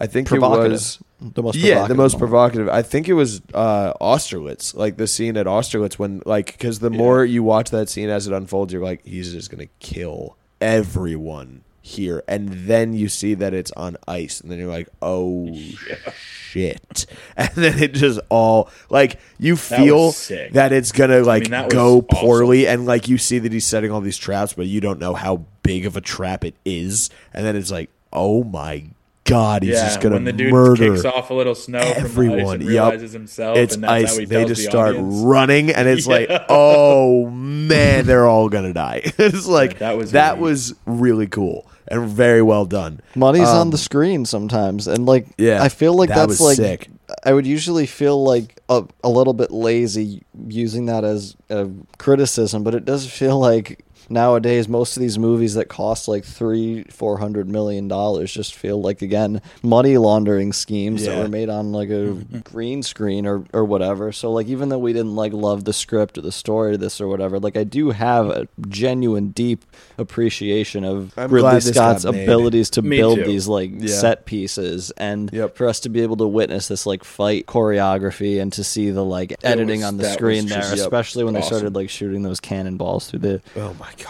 I think it was the most provocative. I think it was Austerlitz, like the scene at Austerlitz when, like, because the more you watch that scene as it unfolds, you're like, he's just gonna kill everyone here, and then you see that it's on ice, and then you're like, oh shit, and then it just all like you feel that it's gonna like go poorly, and like you see that he's setting all these traps, but you don't know how big of a trap it is, and then it's like, oh my god, he's just gonna murder. Kicks off a little snow everyone. Realizes himself. It's and that's ice. How he they just the start audience. Running, and it's like, oh man, they're all gonna die. It's like that was really cool and very well done. Money's on the screen sometimes, and like I feel like that's like sick. I would usually feel like a little bit lazy using that as a criticism, but it does feel like nowadays, most of these movies that cost like $300-400 million just feel like, again, money laundering schemes that were made on like a green screen or whatever. So like, even though we didn't like love the script or the story of this or whatever, like I do have a genuine deep appreciation of Ridley Scott's abilities to build these like set pieces, and for us to be able to witness this like fight choreography and to see the like editing on the screen there, especially when they started like shooting those cannonballs through the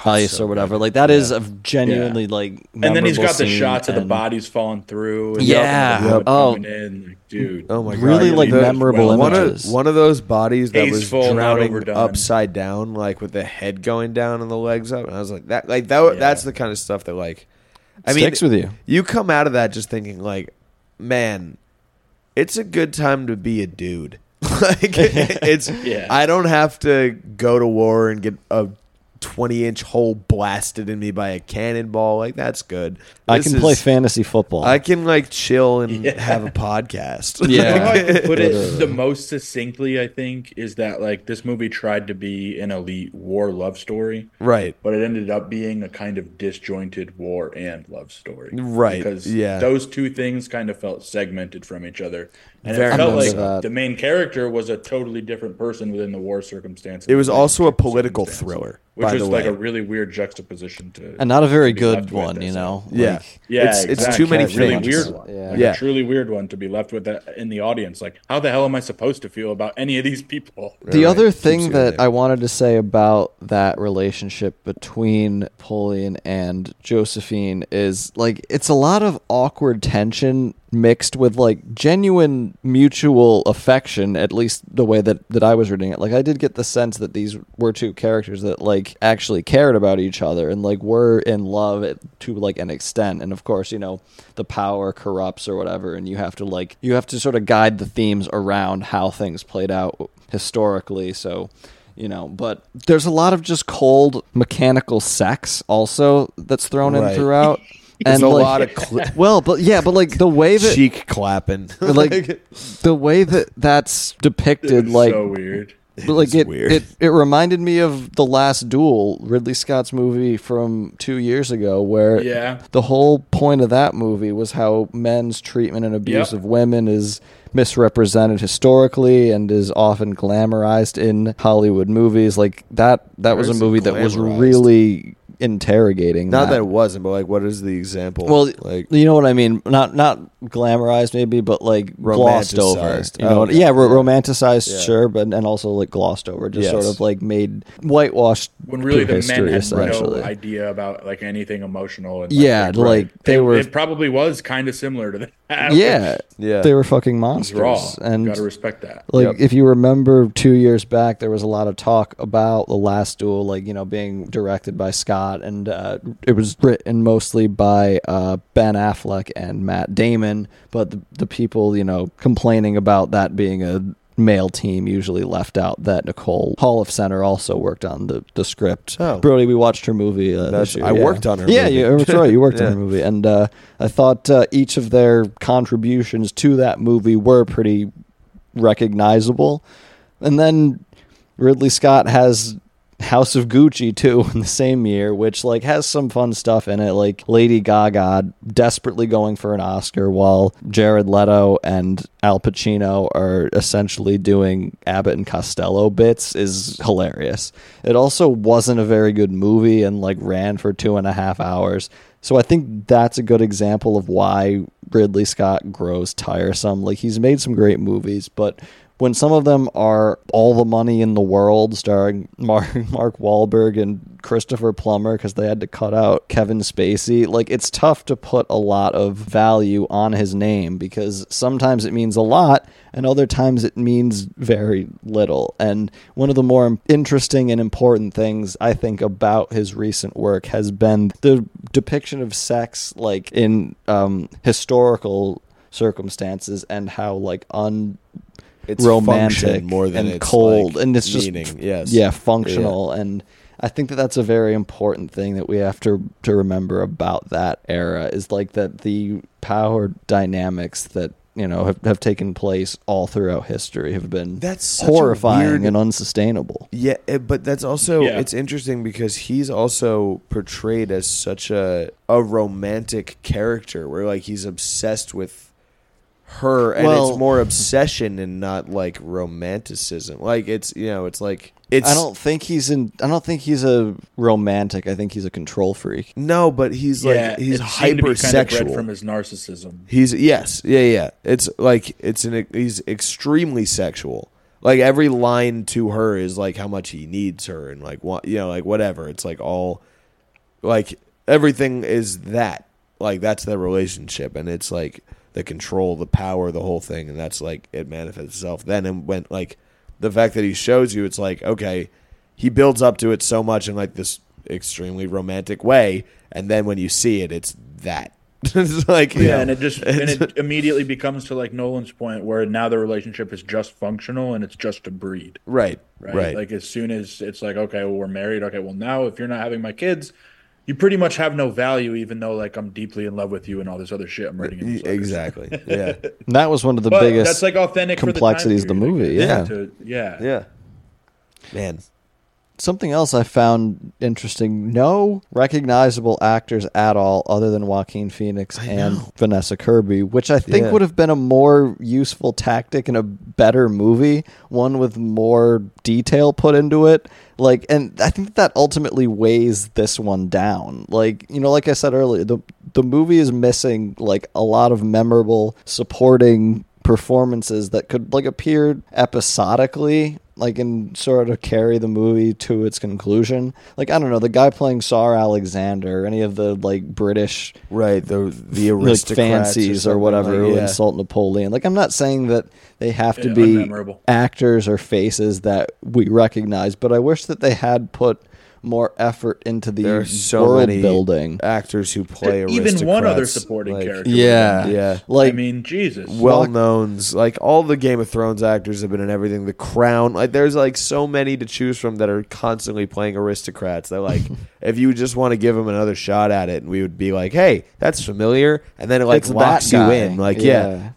ice or whatever, like that is a genuinely like. And then he's got the shots of the bodies falling through. And in. Like, dude, oh my god, really like memorable images. One of those bodies that was drowning upside down, like with the head going down and the legs up. And I was like, that's the kind of stuff that like, sticks with you. You come out of that just thinking like, man, it's a good time to be a dude. Like it's, I don't have to go to war and get a 20-inch hole blasted in me by a cannonball. Like, that's good. I can play fantasy football. I can like chill and have a podcast. Yeah. How I can put it the most succinctly, I think, is that like this movie tried to be an elite war love story. Right. But it ended up being a kind of disjointed war and love story. Right. Because those two things kind of felt segmented from each other. And it felt like the main character was a totally different person within the war circumstances. It was also a political thriller, which is like a really weird juxtaposition to, and not a very good one, you know. It's too many things. Really weird, a truly weird one to be left with that in the audience. Like, how the hell am I supposed to feel about any of these people? The other thing that I wanted to say about that relationship between Napoleon and Josephine is like it's a lot of awkward tension mixed with like genuine mutual affection, at least the way that I was reading it. Like, I did get the sense that these were two characters that like actually cared about each other and like were in love to like an extent. And of course, you know, the power corrupts or whatever, and you have to sort of guide the themes around how things played out historically. So, you know, but there's a lot of just cold mechanical sex also that's thrown in throughout. And like, a lot of but like the way that cheek clapping, like the way that's depicted, it's like so weird. Like it reminded me of The Last Duel, Ridley Scott's movie from 2 years ago, where the whole point of that movie was how men's treatment and abuse of women is misrepresented historically and is often glamorized in Hollywood movies. Like that was a movie that was really interrogating. Not that it wasn't, but like, what is the example? Well, like, you know what I mean? Not glamorized maybe, but like glossed over. You know? Okay. Yeah, romanticized, sure, but and also like glossed over, just sort of like made whitewashed. When really the men had no idea about like anything emotional. And, like they were. It probably was kind of similar to that. Yeah, they were fucking monsters. Raw, and you gotta respect that. Like if you remember 2 years back, there was a lot of talk about The Last Duel, like being directed by Scott, and it was written mostly by Ben Affleck and Matt Damon, but the people complaining about that being a male team usually left out that Nicole Holofcener also worked on the script. Brody, we watched her movie this year. I worked on her movie. That's right, you worked on her movie, and I thought each of their contributions to that movie were pretty recognizable. And then Ridley Scott has House of Gucci too in the same year, which like has some fun stuff in it, like Lady Gaga desperately going for an Oscar while Jared Leto and Al Pacino are essentially doing Abbott and Costello bits, is hilarious. It also wasn't a very good movie and like ran for 2.5 hours. So I think that's a good example of why Ridley Scott grows tiresome. Like he's made some great movies, but when some of them are all the money in the world, starring Mark Wahlberg and Christopher Plummer because they had to cut out Kevin Spacey, like it's tough to put a lot of value on his name because sometimes it means a lot and other times it means very little. And one of the more interesting and important things I think about his recent work has been the depiction of sex, like in historical circumstances, and how like it's romantic more than and it's cold, like, and it's just meaning, functional. Yeah. And I think that that's a very important thing that we have to remember about that era, is like that the power dynamics that have taken place all throughout history have been horrifying and unsustainable. Yeah, but that's also it's interesting because he's also portrayed as such a romantic character where like he's obsessed with her, and it's more obsession and not like romanticism. Like it's it's like it's. I don't think he's a romantic. I think he's a control freak. No, but he's he's hypersexual, kind of bred from his narcissism. He's It's like he's extremely sexual. Like every line to her is like how much he needs her and like like whatever. It's like all like everything is that like that's their relationship, and it's like the control, the power, the whole thing, and that's like it manifests itself then. And when like the fact that he shows you, it's like, okay, he builds up to it so much in like this extremely romantic way, and then when you see it, it's that. It's like and it just it immediately becomes to like Nolan's point where now the relationship is just functional and it's just to breed. Right. Like as soon as it's like, okay, well, we're married. Okay, well, now if you're not having my kids, you pretty much have no value, even though like I'm deeply in love with you and all this other shit I'm writing. Exactly. Yeah. And that was one of the biggest that's like authentic complexities of the movie. Man. Something else I found interesting, no recognizable actors at all other than Joaquin Phoenix and Vanessa Kirby, which I think would have been a more useful tactic in a better movie, one with more detail put into it. Like, and I think that ultimately weighs this one down. Like, like I said earlier, the movie is missing like a lot of memorable supporting performances that could like appear episodically, like, and sort of carry the movie to its conclusion. Like, I don't know, the guy playing Tsar Alexander, any of the, like, British... Right, the aristocrats like, fancies or whatever who insult Napoleon. Like, I'm not saying that they have to be actors or faces that we recognize, but I wish that they had put more effort into the world building. Actors who play aristocrats. Even one other supporting character. Yeah. Like, I mean, Jesus. Well-knowns. Like, all the Game of Thrones actors have been in everything. The Crown. Like, there's, like, so many to choose from that are constantly playing aristocrats. They're like, if you just want to give them another shot at it, and we would be like, hey, that's familiar. And then it, like, locks you in. Like,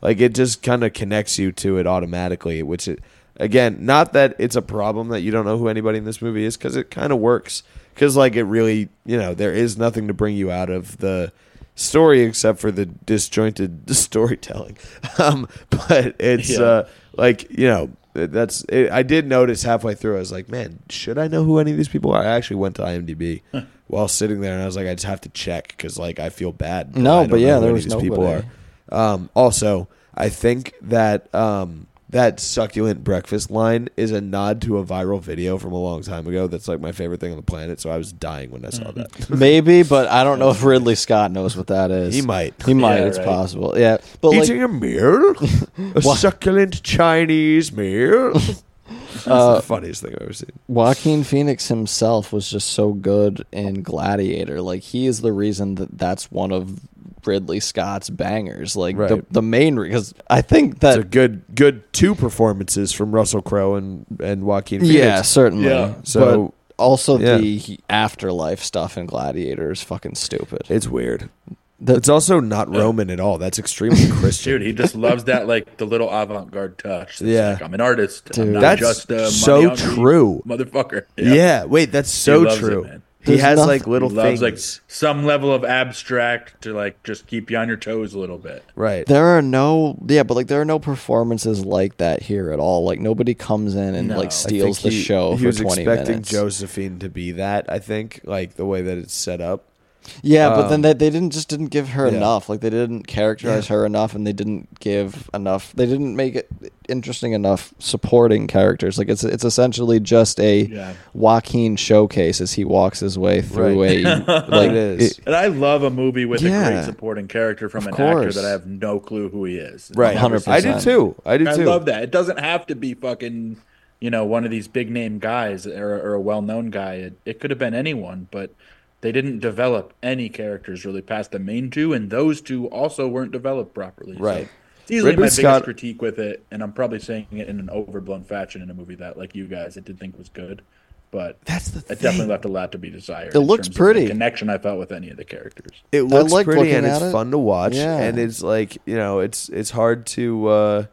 Like, it just kind of connects you to it automatically, which it... Again, not that it's a problem that you don't know who anybody in this movie is, because it kind of works. Because, like, it really, there is nothing to bring you out of the story except for the disjointed storytelling. But it's, that's... I did notice halfway through, I was like, man, should I know who any of these people are? I actually went to IMDb while sitting there, and I was like, I just have to check, because, like, I feel bad. No, but there was nobody. People are. Also, I think that that succulent breakfast line is a nod to a viral video from a long time ago that's like my favorite thing on the planet, so I was dying when I saw that. Maybe, but I don't know if Ridley Scott knows what that is. He might. Yeah, it's right. Possible. Yeah, but eating a meal? A succulent Chinese meal? That's the funniest thing I've ever seen. Joaquin Phoenix himself was just so good in Gladiator. Like, he is the reason that that's one of Ridley Scott's bangers. Like, right. The main reason, because I think that it's a good two performances from Russell Crowe and Joaquin Phoenix. Yeah, certainly. Yeah. So but also the afterlife stuff in Gladiator is fucking stupid. It's weird. It's also not Roman at all. That's extremely Christian. Dude, he just loves that, like, the little avant-garde touch. Like, I'm an artist. Dude, I'm not just a so true motherfucker. Yeah. Wait, that's so true. He has nothing. Like little things. Like some level of abstract to like just keep you on your toes a little bit. Right. There are no performances like that here at all. Like nobody comes in and like steals the show for 20 minutes. He was expecting Josephine to be that, I think, like the way that it's set up. Yeah, but then they didn't give her enough. Like they didn't characterize her enough, and they didn't give enough. They didn't make it interesting enough supporting characters. Like it's essentially just a Joaquin showcase as he walks his way through a like. And I love a movie with a great supporting character from an actor that I have no clue who he is. Right, 100%. I do too. I love that. It doesn't have to be fucking one of these big name guys or a well known guy. It could have been anyone, but. They didn't develop any characters really past the main two, and those two also weren't developed properly. Right. So it's easily Ridley biggest critique with it, and I'm probably saying it in an overblown fashion in a movie that, like you guys, I did think was good. But that's the thing. It definitely left a lot to be desired. It looks pretty. The connection I felt with any of the characters. It looks pretty, and it's fun to watch. Yeah. And it's like, it's hard to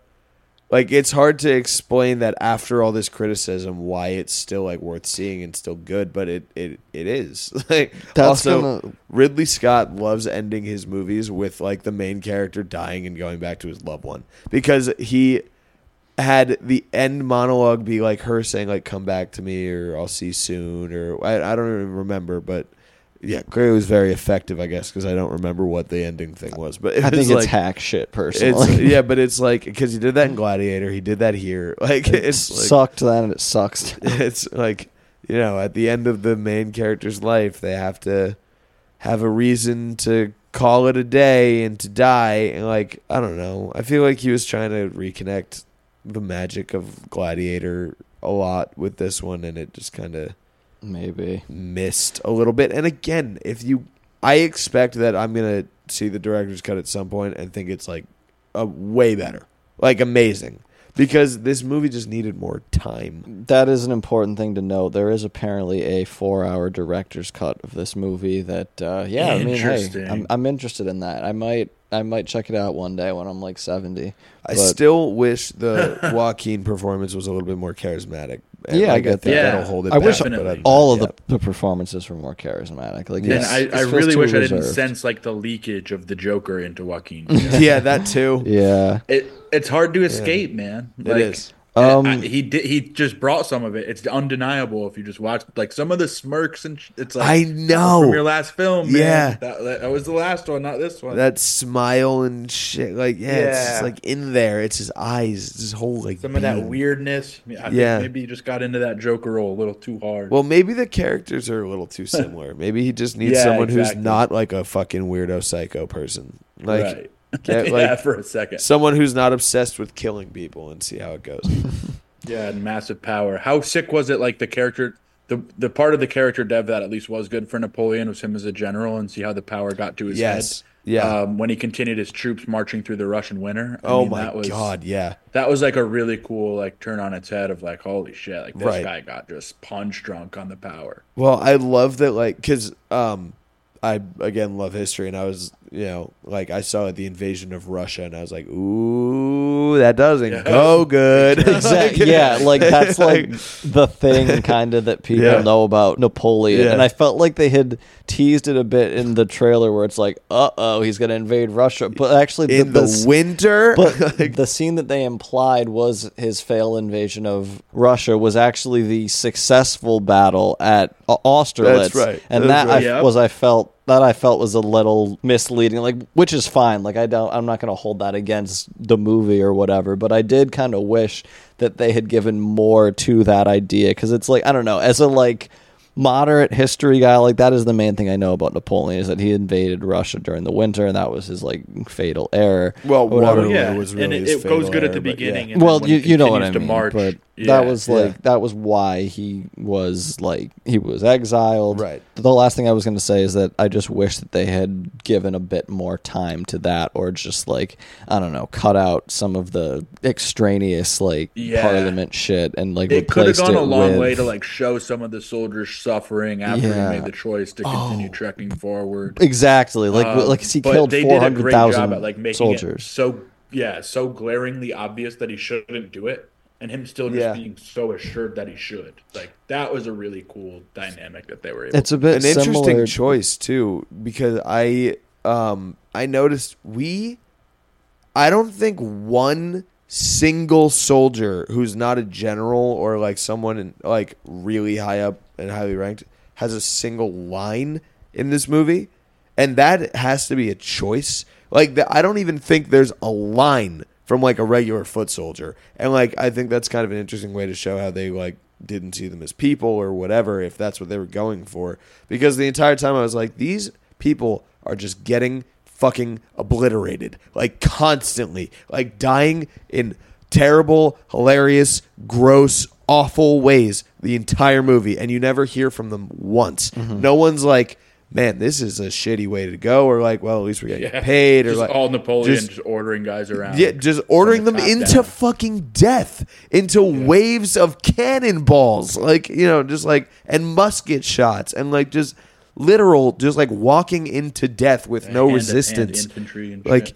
it's hard to explain that after all this criticism why it's still like worth seeing and still good, but it is. Like Ridley Scott loves ending his movies with like the main character dying and going back to his loved one, because he had the end monologue be like her saying like come back to me or I'll see you soon, or I don't even remember, but yeah, clearly it was very effective, I guess, because I don't remember what the ending thing was. But I think it's hack shit, personally. But it's like, because he did that in Gladiator, he did that here. Like it sucked then, and it sucks. It's like, at the end of the main character's life, they have to have a reason to call it a day and to die. And like, I don't know. I feel like he was trying to reconnect the magic of Gladiator a lot with this one, and it just kind of... maybe missed a little bit. And again, I expect that I'm gonna see the director's cut at some point and think it's like a way better, like amazing, because this movie just needed more time. That is an important thing to note. There is apparently a 4-hour director's cut of this movie that I'm interested in that. I might check it out one day when I'm like 70. I still wish the Joaquin performance was a little bit more charismatic. And I get that. That'll hold it back. I wish all of the performances were more charismatic. Like, I really wish I didn't sense like the leakage of the Joker into Joaquin. That too. Yeah, it's hard to escape, man. Like, it is. He just brought some of it. It's undeniable if you just watch like some of the smirks and it's like I know from your last film. Yeah, man. That was the last one, not this one. That smile and shit, like it's just, like in there. It's his eyes, it's his whole like some of that weirdness. I think maybe he just got into that Joker role a little too hard. Well, maybe the characters are a little too similar. Maybe he just needs someone who's not like a fucking weirdo psycho person. Like. Right. For a second. Someone who's not obsessed with killing people, and see how it goes. And massive power. How sick was it? Like the character, the part of the character dev that at least was good for Napoleon was him as a general, and see how the power got to his head. Yeah. When he continued his troops marching through the Russian winter. God, yeah. That was like a really cool like turn on its head of like, holy shit, like this guy got just punch drunk on the power. Well, I love that, like, because I again love history, and I was, like I saw the invasion of Russia, and I was like, "Ooh, that doesn't go good." Exactly. Like that's like the thing kind of that people know about Napoleon, and I felt like they had teased it a bit in the trailer where it's like, "Uh-oh, he's going to invade Russia," but actually in the winter. But the scene that they implied was his failed invasion of Russia was actually the successful battle at Austerlitz, and that was I felt. that I felt was a little misleading, like, which is fine. Like, I'm not going to hold that against the movie or whatever, but I did kind of wish that they had given more to that idea, because it's like, I don't know, as a like moderate history guy, like, that is the main thing I know about Napoleon, is that he invaded Russia during the winter, and that was his like fatal error. Well, Waterloo was really, and it goes good at the beginning. Yeah. And well, you know what I mean. March, but that was that was why he was exiled. Right. The last thing I was going to say is that I just wish that they had given a bit more time to that, or just like, I don't know, cut out some of the extraneous like parliament shit and like it could have gone a long way to like show some of the soldiers suffering after he made the choice to continue trekking forward. Exactly, like he killed 400,000 like soldiers. So glaringly obvious that he shouldn't do it, and him still just being so assured that he should. Like, that was a really cool dynamic that they were able. It's a bit an interesting choice too, because I noticed I don't think one single soldier who's not a general or like someone in, like really high up and highly ranked has a single line in this movie, and that has to be a choice. Like, I don't even think there's a line from like a regular foot soldier, and like I think that's kind of an interesting way to show how they like didn't see them as people or whatever, if that's what they were going for, because the entire time I was like, these people are just getting fucking obliterated, like constantly, like dying in terrible, hilarious, gross, awful ways the entire movie, and you never hear from them once. Mm-hmm. No one's like, man, this is a shitty way to go, or like, well, at least we're getting paid, or just like all Napoleon just ordering guys around, just ordering them into fucking death, into waves of cannonballs, like, you know, just like, and musket shots, and like just literal, just like walking into death with no resistance. And infantry and like,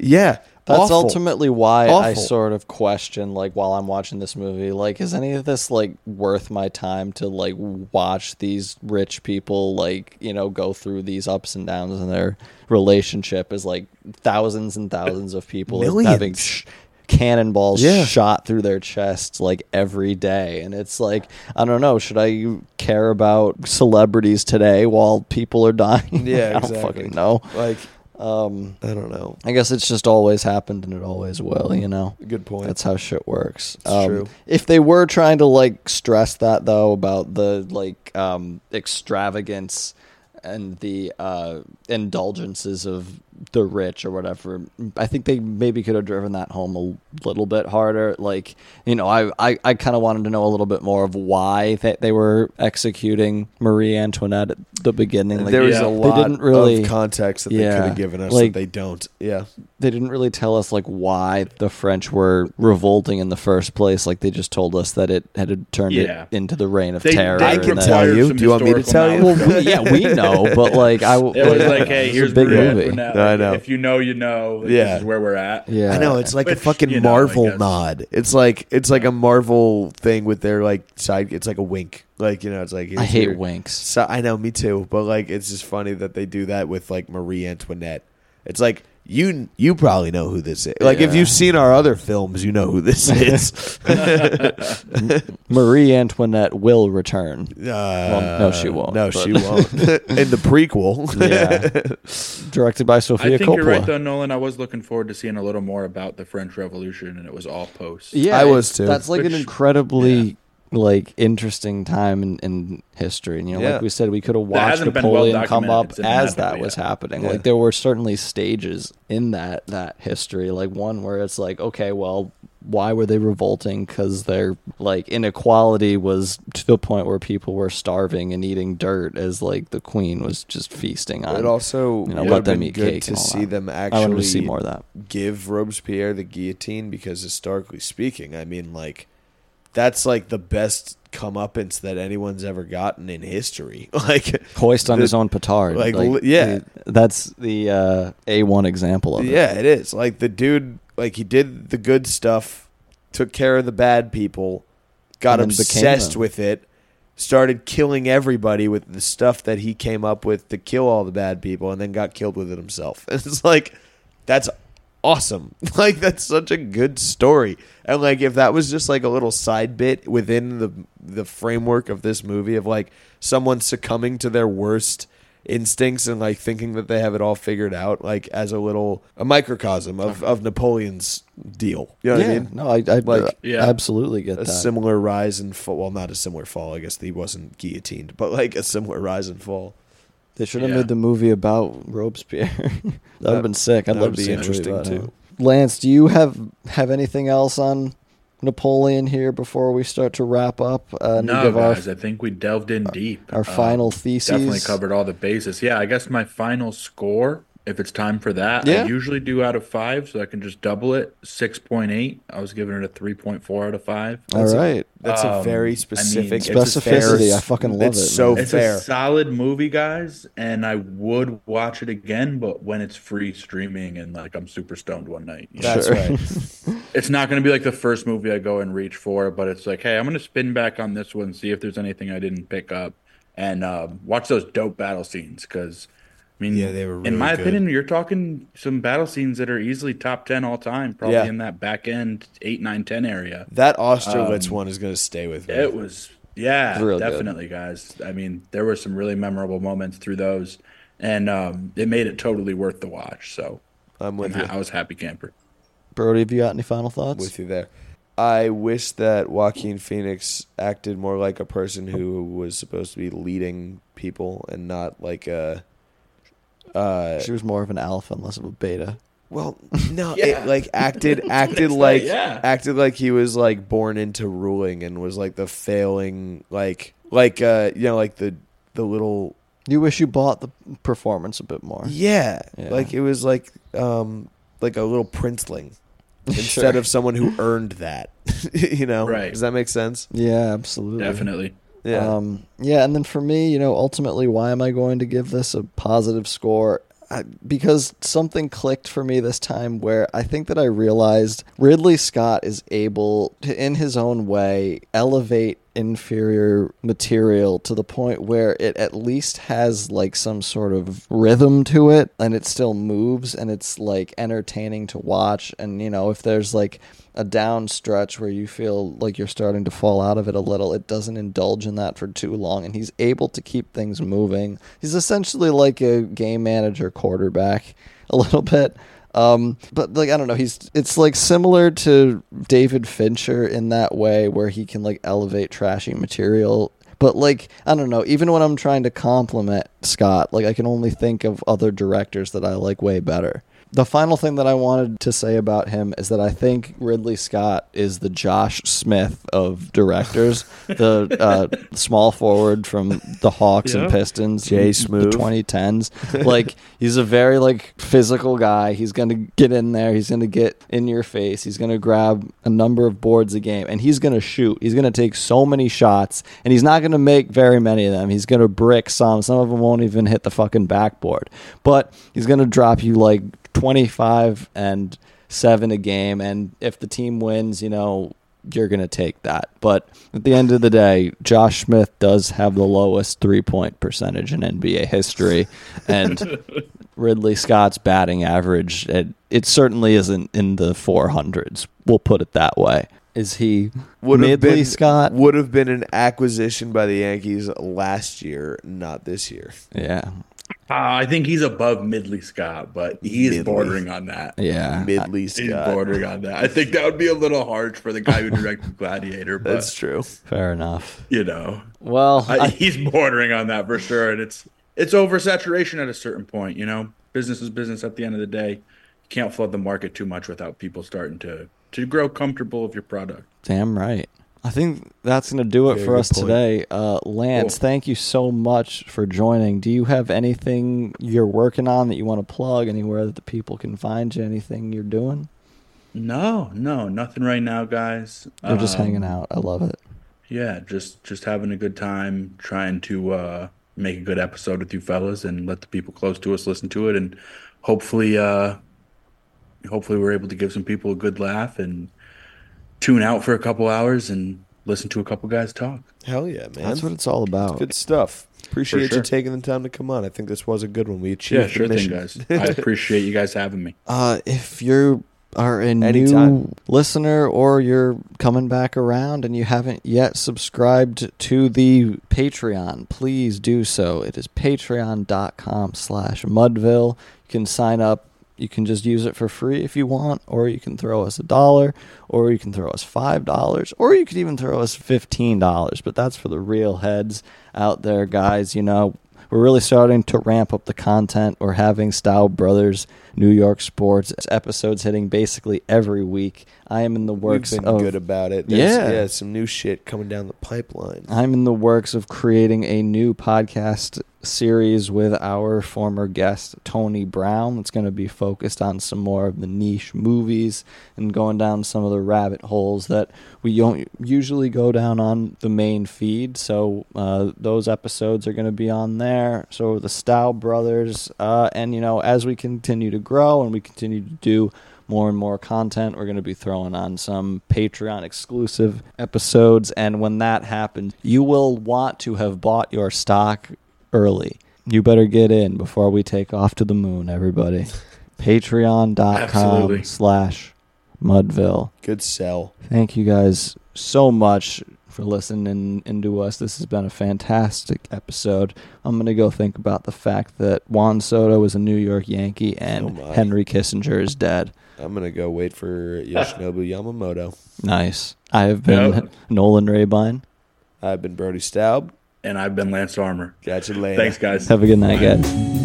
that's awful. Ultimately why awful. I sort of question, like, while I'm watching this movie, like, is any of this like worth my time to like watch these rich people, like, you know, go through these ups and downs in their relationship as like thousands and thousands of people having cannonballs shot through their chests like every day, and it's like, I don't know, should I care about celebrities today while people are dying? I don't fucking know. Like, I don't know, I guess it's just always happened and it always will, you know. Good point. That's how shit works. It's true. If they were trying to like stress that though about the like extravagance and the indulgences of the rich or whatever, I think they maybe could have driven that home a little bit harder. Like, you know, I kind of wanted to know a little bit more of why they were executing Marie Antoinette at the beginning. Like, there was a lot of context that they could have given us like, that they don't. Yeah, they didn't really tell us like why the French were revolting in the first place. Like, they just told us that it had turned it into the Reign of Terror. I can tell you. Do you want me to tell you? Well, we know, but like it was like, hey, here's a big movie. I know. If you know, you know. Like, this is where we're at. Yeah, I know. It's like a fucking Marvel nod. It's like a Marvel thing with their like side. It's like a wink. Like, you know, it's like I hate winks. So, I know, me too. But like, it's just funny that they do that with like Marie Antoinette. It's like you probably know who this is. Like, if you've seen our other films, you know who this is. Marie Antoinette will return. Well, no, she won't. She won't. In the prequel. Directed by Sofia Coppola. I think you're right, though, Nolan. I was looking forward to seeing a little more about the French Revolution, and it was all post. Yeah, I was too. That's like an incredibly... like interesting time in history, and you know, like we said, we could have watched Napoleon come up as that was happening. Like, there were certainly stages in that history, like one where it's like, okay, well, why were they revolting? Because their like inequality was to the point where people were starving and eating dirt, as like the queen was just feasting on. It also, you know, let them eat cake. To see them actually, I wanted to see more of that. Give Robespierre the guillotine, because historically speaking, I mean, like. That's like the best comeuppance that anyone's ever gotten in history. Like, hoist on his own petard. Like that's the A1 example of it. Yeah, it is. Like, the dude, like, he did the good stuff, took care of the bad people, got obsessed with it, started killing everybody with the stuff that he came up with to kill all the bad people, and then got killed with it himself. It's like, that's awesome. Like, that's such a good story. And like, if that was just like a little side bit within the framework of this movie, of like someone succumbing to their worst instincts and like thinking that they have it all figured out, like as a microcosm of Napoleon's deal. You know what I mean? No, I absolutely get that. A similar rise and fall. Well, not a similar fall. I guess he wasn't guillotined, but like a similar rise and fall. They should have made the movie about Robespierre. That would have been sick. I'd love to see it. That would be interesting too. Lance, do you have anything else on Napoleon here before we start to wrap up? No, guys, I think we delved in deep. Our final thesis. Definitely covered all the bases. Yeah, I guess my final score, if it's time for that, I usually do out of 5, so I can just double it, 6.8. I was giving it a 3.4 out of 5. All right. That's a very specific specificity. I fucking love it. It's fair. It's a solid movie, guys, and I would watch it again, but when it's free streaming and like I'm super stoned one night. That's right. It's not going to be like the first movie I go and reach for, but it's like, hey, I'm going to spin back on this one, see if there's anything I didn't pick up, and watch those dope battle scenes, because I mean, they were really in my opinion, you're talking some battle scenes that are easily top 10 all time, probably in that back end 8, 9, 10 area. That Austerlitz one is going to stay with me. It was, definitely, guys. I mean, there were some really memorable moments through those, and it made it totally worth the watch. So I'm with you. I was happy camper. Brody, have you got any final thoughts? With you there. I wish that Joaquin Phoenix acted more like a person who was supposed to be leading people and not like a... she was more of an alpha and less of a beta. Well, no, it like acted like acted like he was like born into ruling and was like the failing like the little. You wish you bought the performance a bit more. Yeah. Like it was like a little princeling instead of someone who earned that. You know, right? Does that make sense? Yeah, absolutely, definitely. Yeah. And then for me, ultimately, why am I going to give this a positive score? Because something clicked for me this time where I think that I realized Ridley Scott is able to, in his own way, elevate inferior material to the point where it at least has like some sort of rhythm to it, and it still moves, and it's like entertaining to watch. And if there's like a down stretch where you feel like you're starting to fall out of it a little, it doesn't indulge in that for too long, and he's able to keep things moving. He's essentially like a game manager quarterback a little bit. But like, I don't know, it's like similar to David Fincher in that way where he can like elevate trashy material. But like, I don't know, even when I'm trying to compliment Scott, like I can only think of other directors that I like way better. The final thing that I wanted to say about him is that I think Ridley Scott is the Josh Smith of directors, the small forward from the Hawks and Pistons, Jay Smooth, the 2010s. Like he's a very like physical guy. He's going to get in there. He's going to get in your face. He's going to grab a number of boards a game, and he's going to shoot. He's going to take so many shots, and he's not going to make very many of them. He's going to brick some. Some of them won't even hit the fucking backboard, but he's going to drop you like 25 and 7 a game, and if the team wins, you're going to take that. But at the end of the day, Josh Smith does have the lowest three-point percentage in NBA history, and Ridley Scott's batting average, it certainly isn't in the 400s. We'll put it that way. Is he Ridley Scott? Would have been an acquisition by the Yankees last year, not this year. Yeah. I think he's above Midley Scott, but he is bordering on that. Yeah, Midley Scott. He's bordering on that. I think that would be a little harsh for the guy who directed Gladiator. But, that's true. Fair enough. Well, he's bordering on that for sure, and it's oversaturation at a certain point. Business is business at the end of the day. You can't flood the market too much without people starting to grow comfortable of your product. Damn right. I think that's going to do it for us today. Lance, thank you so much for joining. Do you have anything you're working on that you want to plug, anywhere that the people can find you, anything you're doing? No, nothing right now, guys. You're just hanging out. I love it. Yeah, just having a good time, trying to make a good episode with you fellas and let the people close to us listen to it. And hopefully we're able to give some people a good laugh and tune out for a couple hours and listen to a couple guys talk. Hell yeah, man. That's what it's all about. It's good stuff. Appreciate you taking the time to come on. I think this was a good one. We achieved the mission. Thing, guys. I appreciate you guys having me. If you're are a new listener or you're coming back around and you haven't yet subscribed to the Patreon, please do so. It is patreon.com/Mudville. You can sign up. You can just use it for free if you want, or you can throw us $1, or you can throw us $5, or you could even throw us $15. But that's for the real heads out there, guys. You know, we're really starting to ramp up the content. We're having Style Brothers New York Sports episodes hitting basically every week. I am in the works of... We've been good about it. Yeah, some new shit coming down the pipeline. I'm in the works of creating a new podcast series with our former guest, Tony Brown. It's going to be focused on some more of the niche movies and going down some of the rabbit holes that we don't usually go down on the main feed. So those episodes are going to be on there. So the Style Brothers, and you know, as we continue to grow and we continue to do more and more content, we're going to be throwing on some Patreon exclusive episodes. And when that happens, you will want to have bought your stock early. You better get in before we take off to the moon, everybody. Patreon.com/Mudville. Good sell. Thank you guys so much for listening into us. This has been a fantastic episode. I'm going to go think about the fact that Juan Soto is a New York Yankee and Henry Kissinger is dead. I'm going to go wait for Yoshinobu Yamamoto. Nice. I have been Nolan Rabine. I've been Brody Staub. And I've been Lance Armour. Gotcha, Lance. Thanks, guys. Have a good night, guys.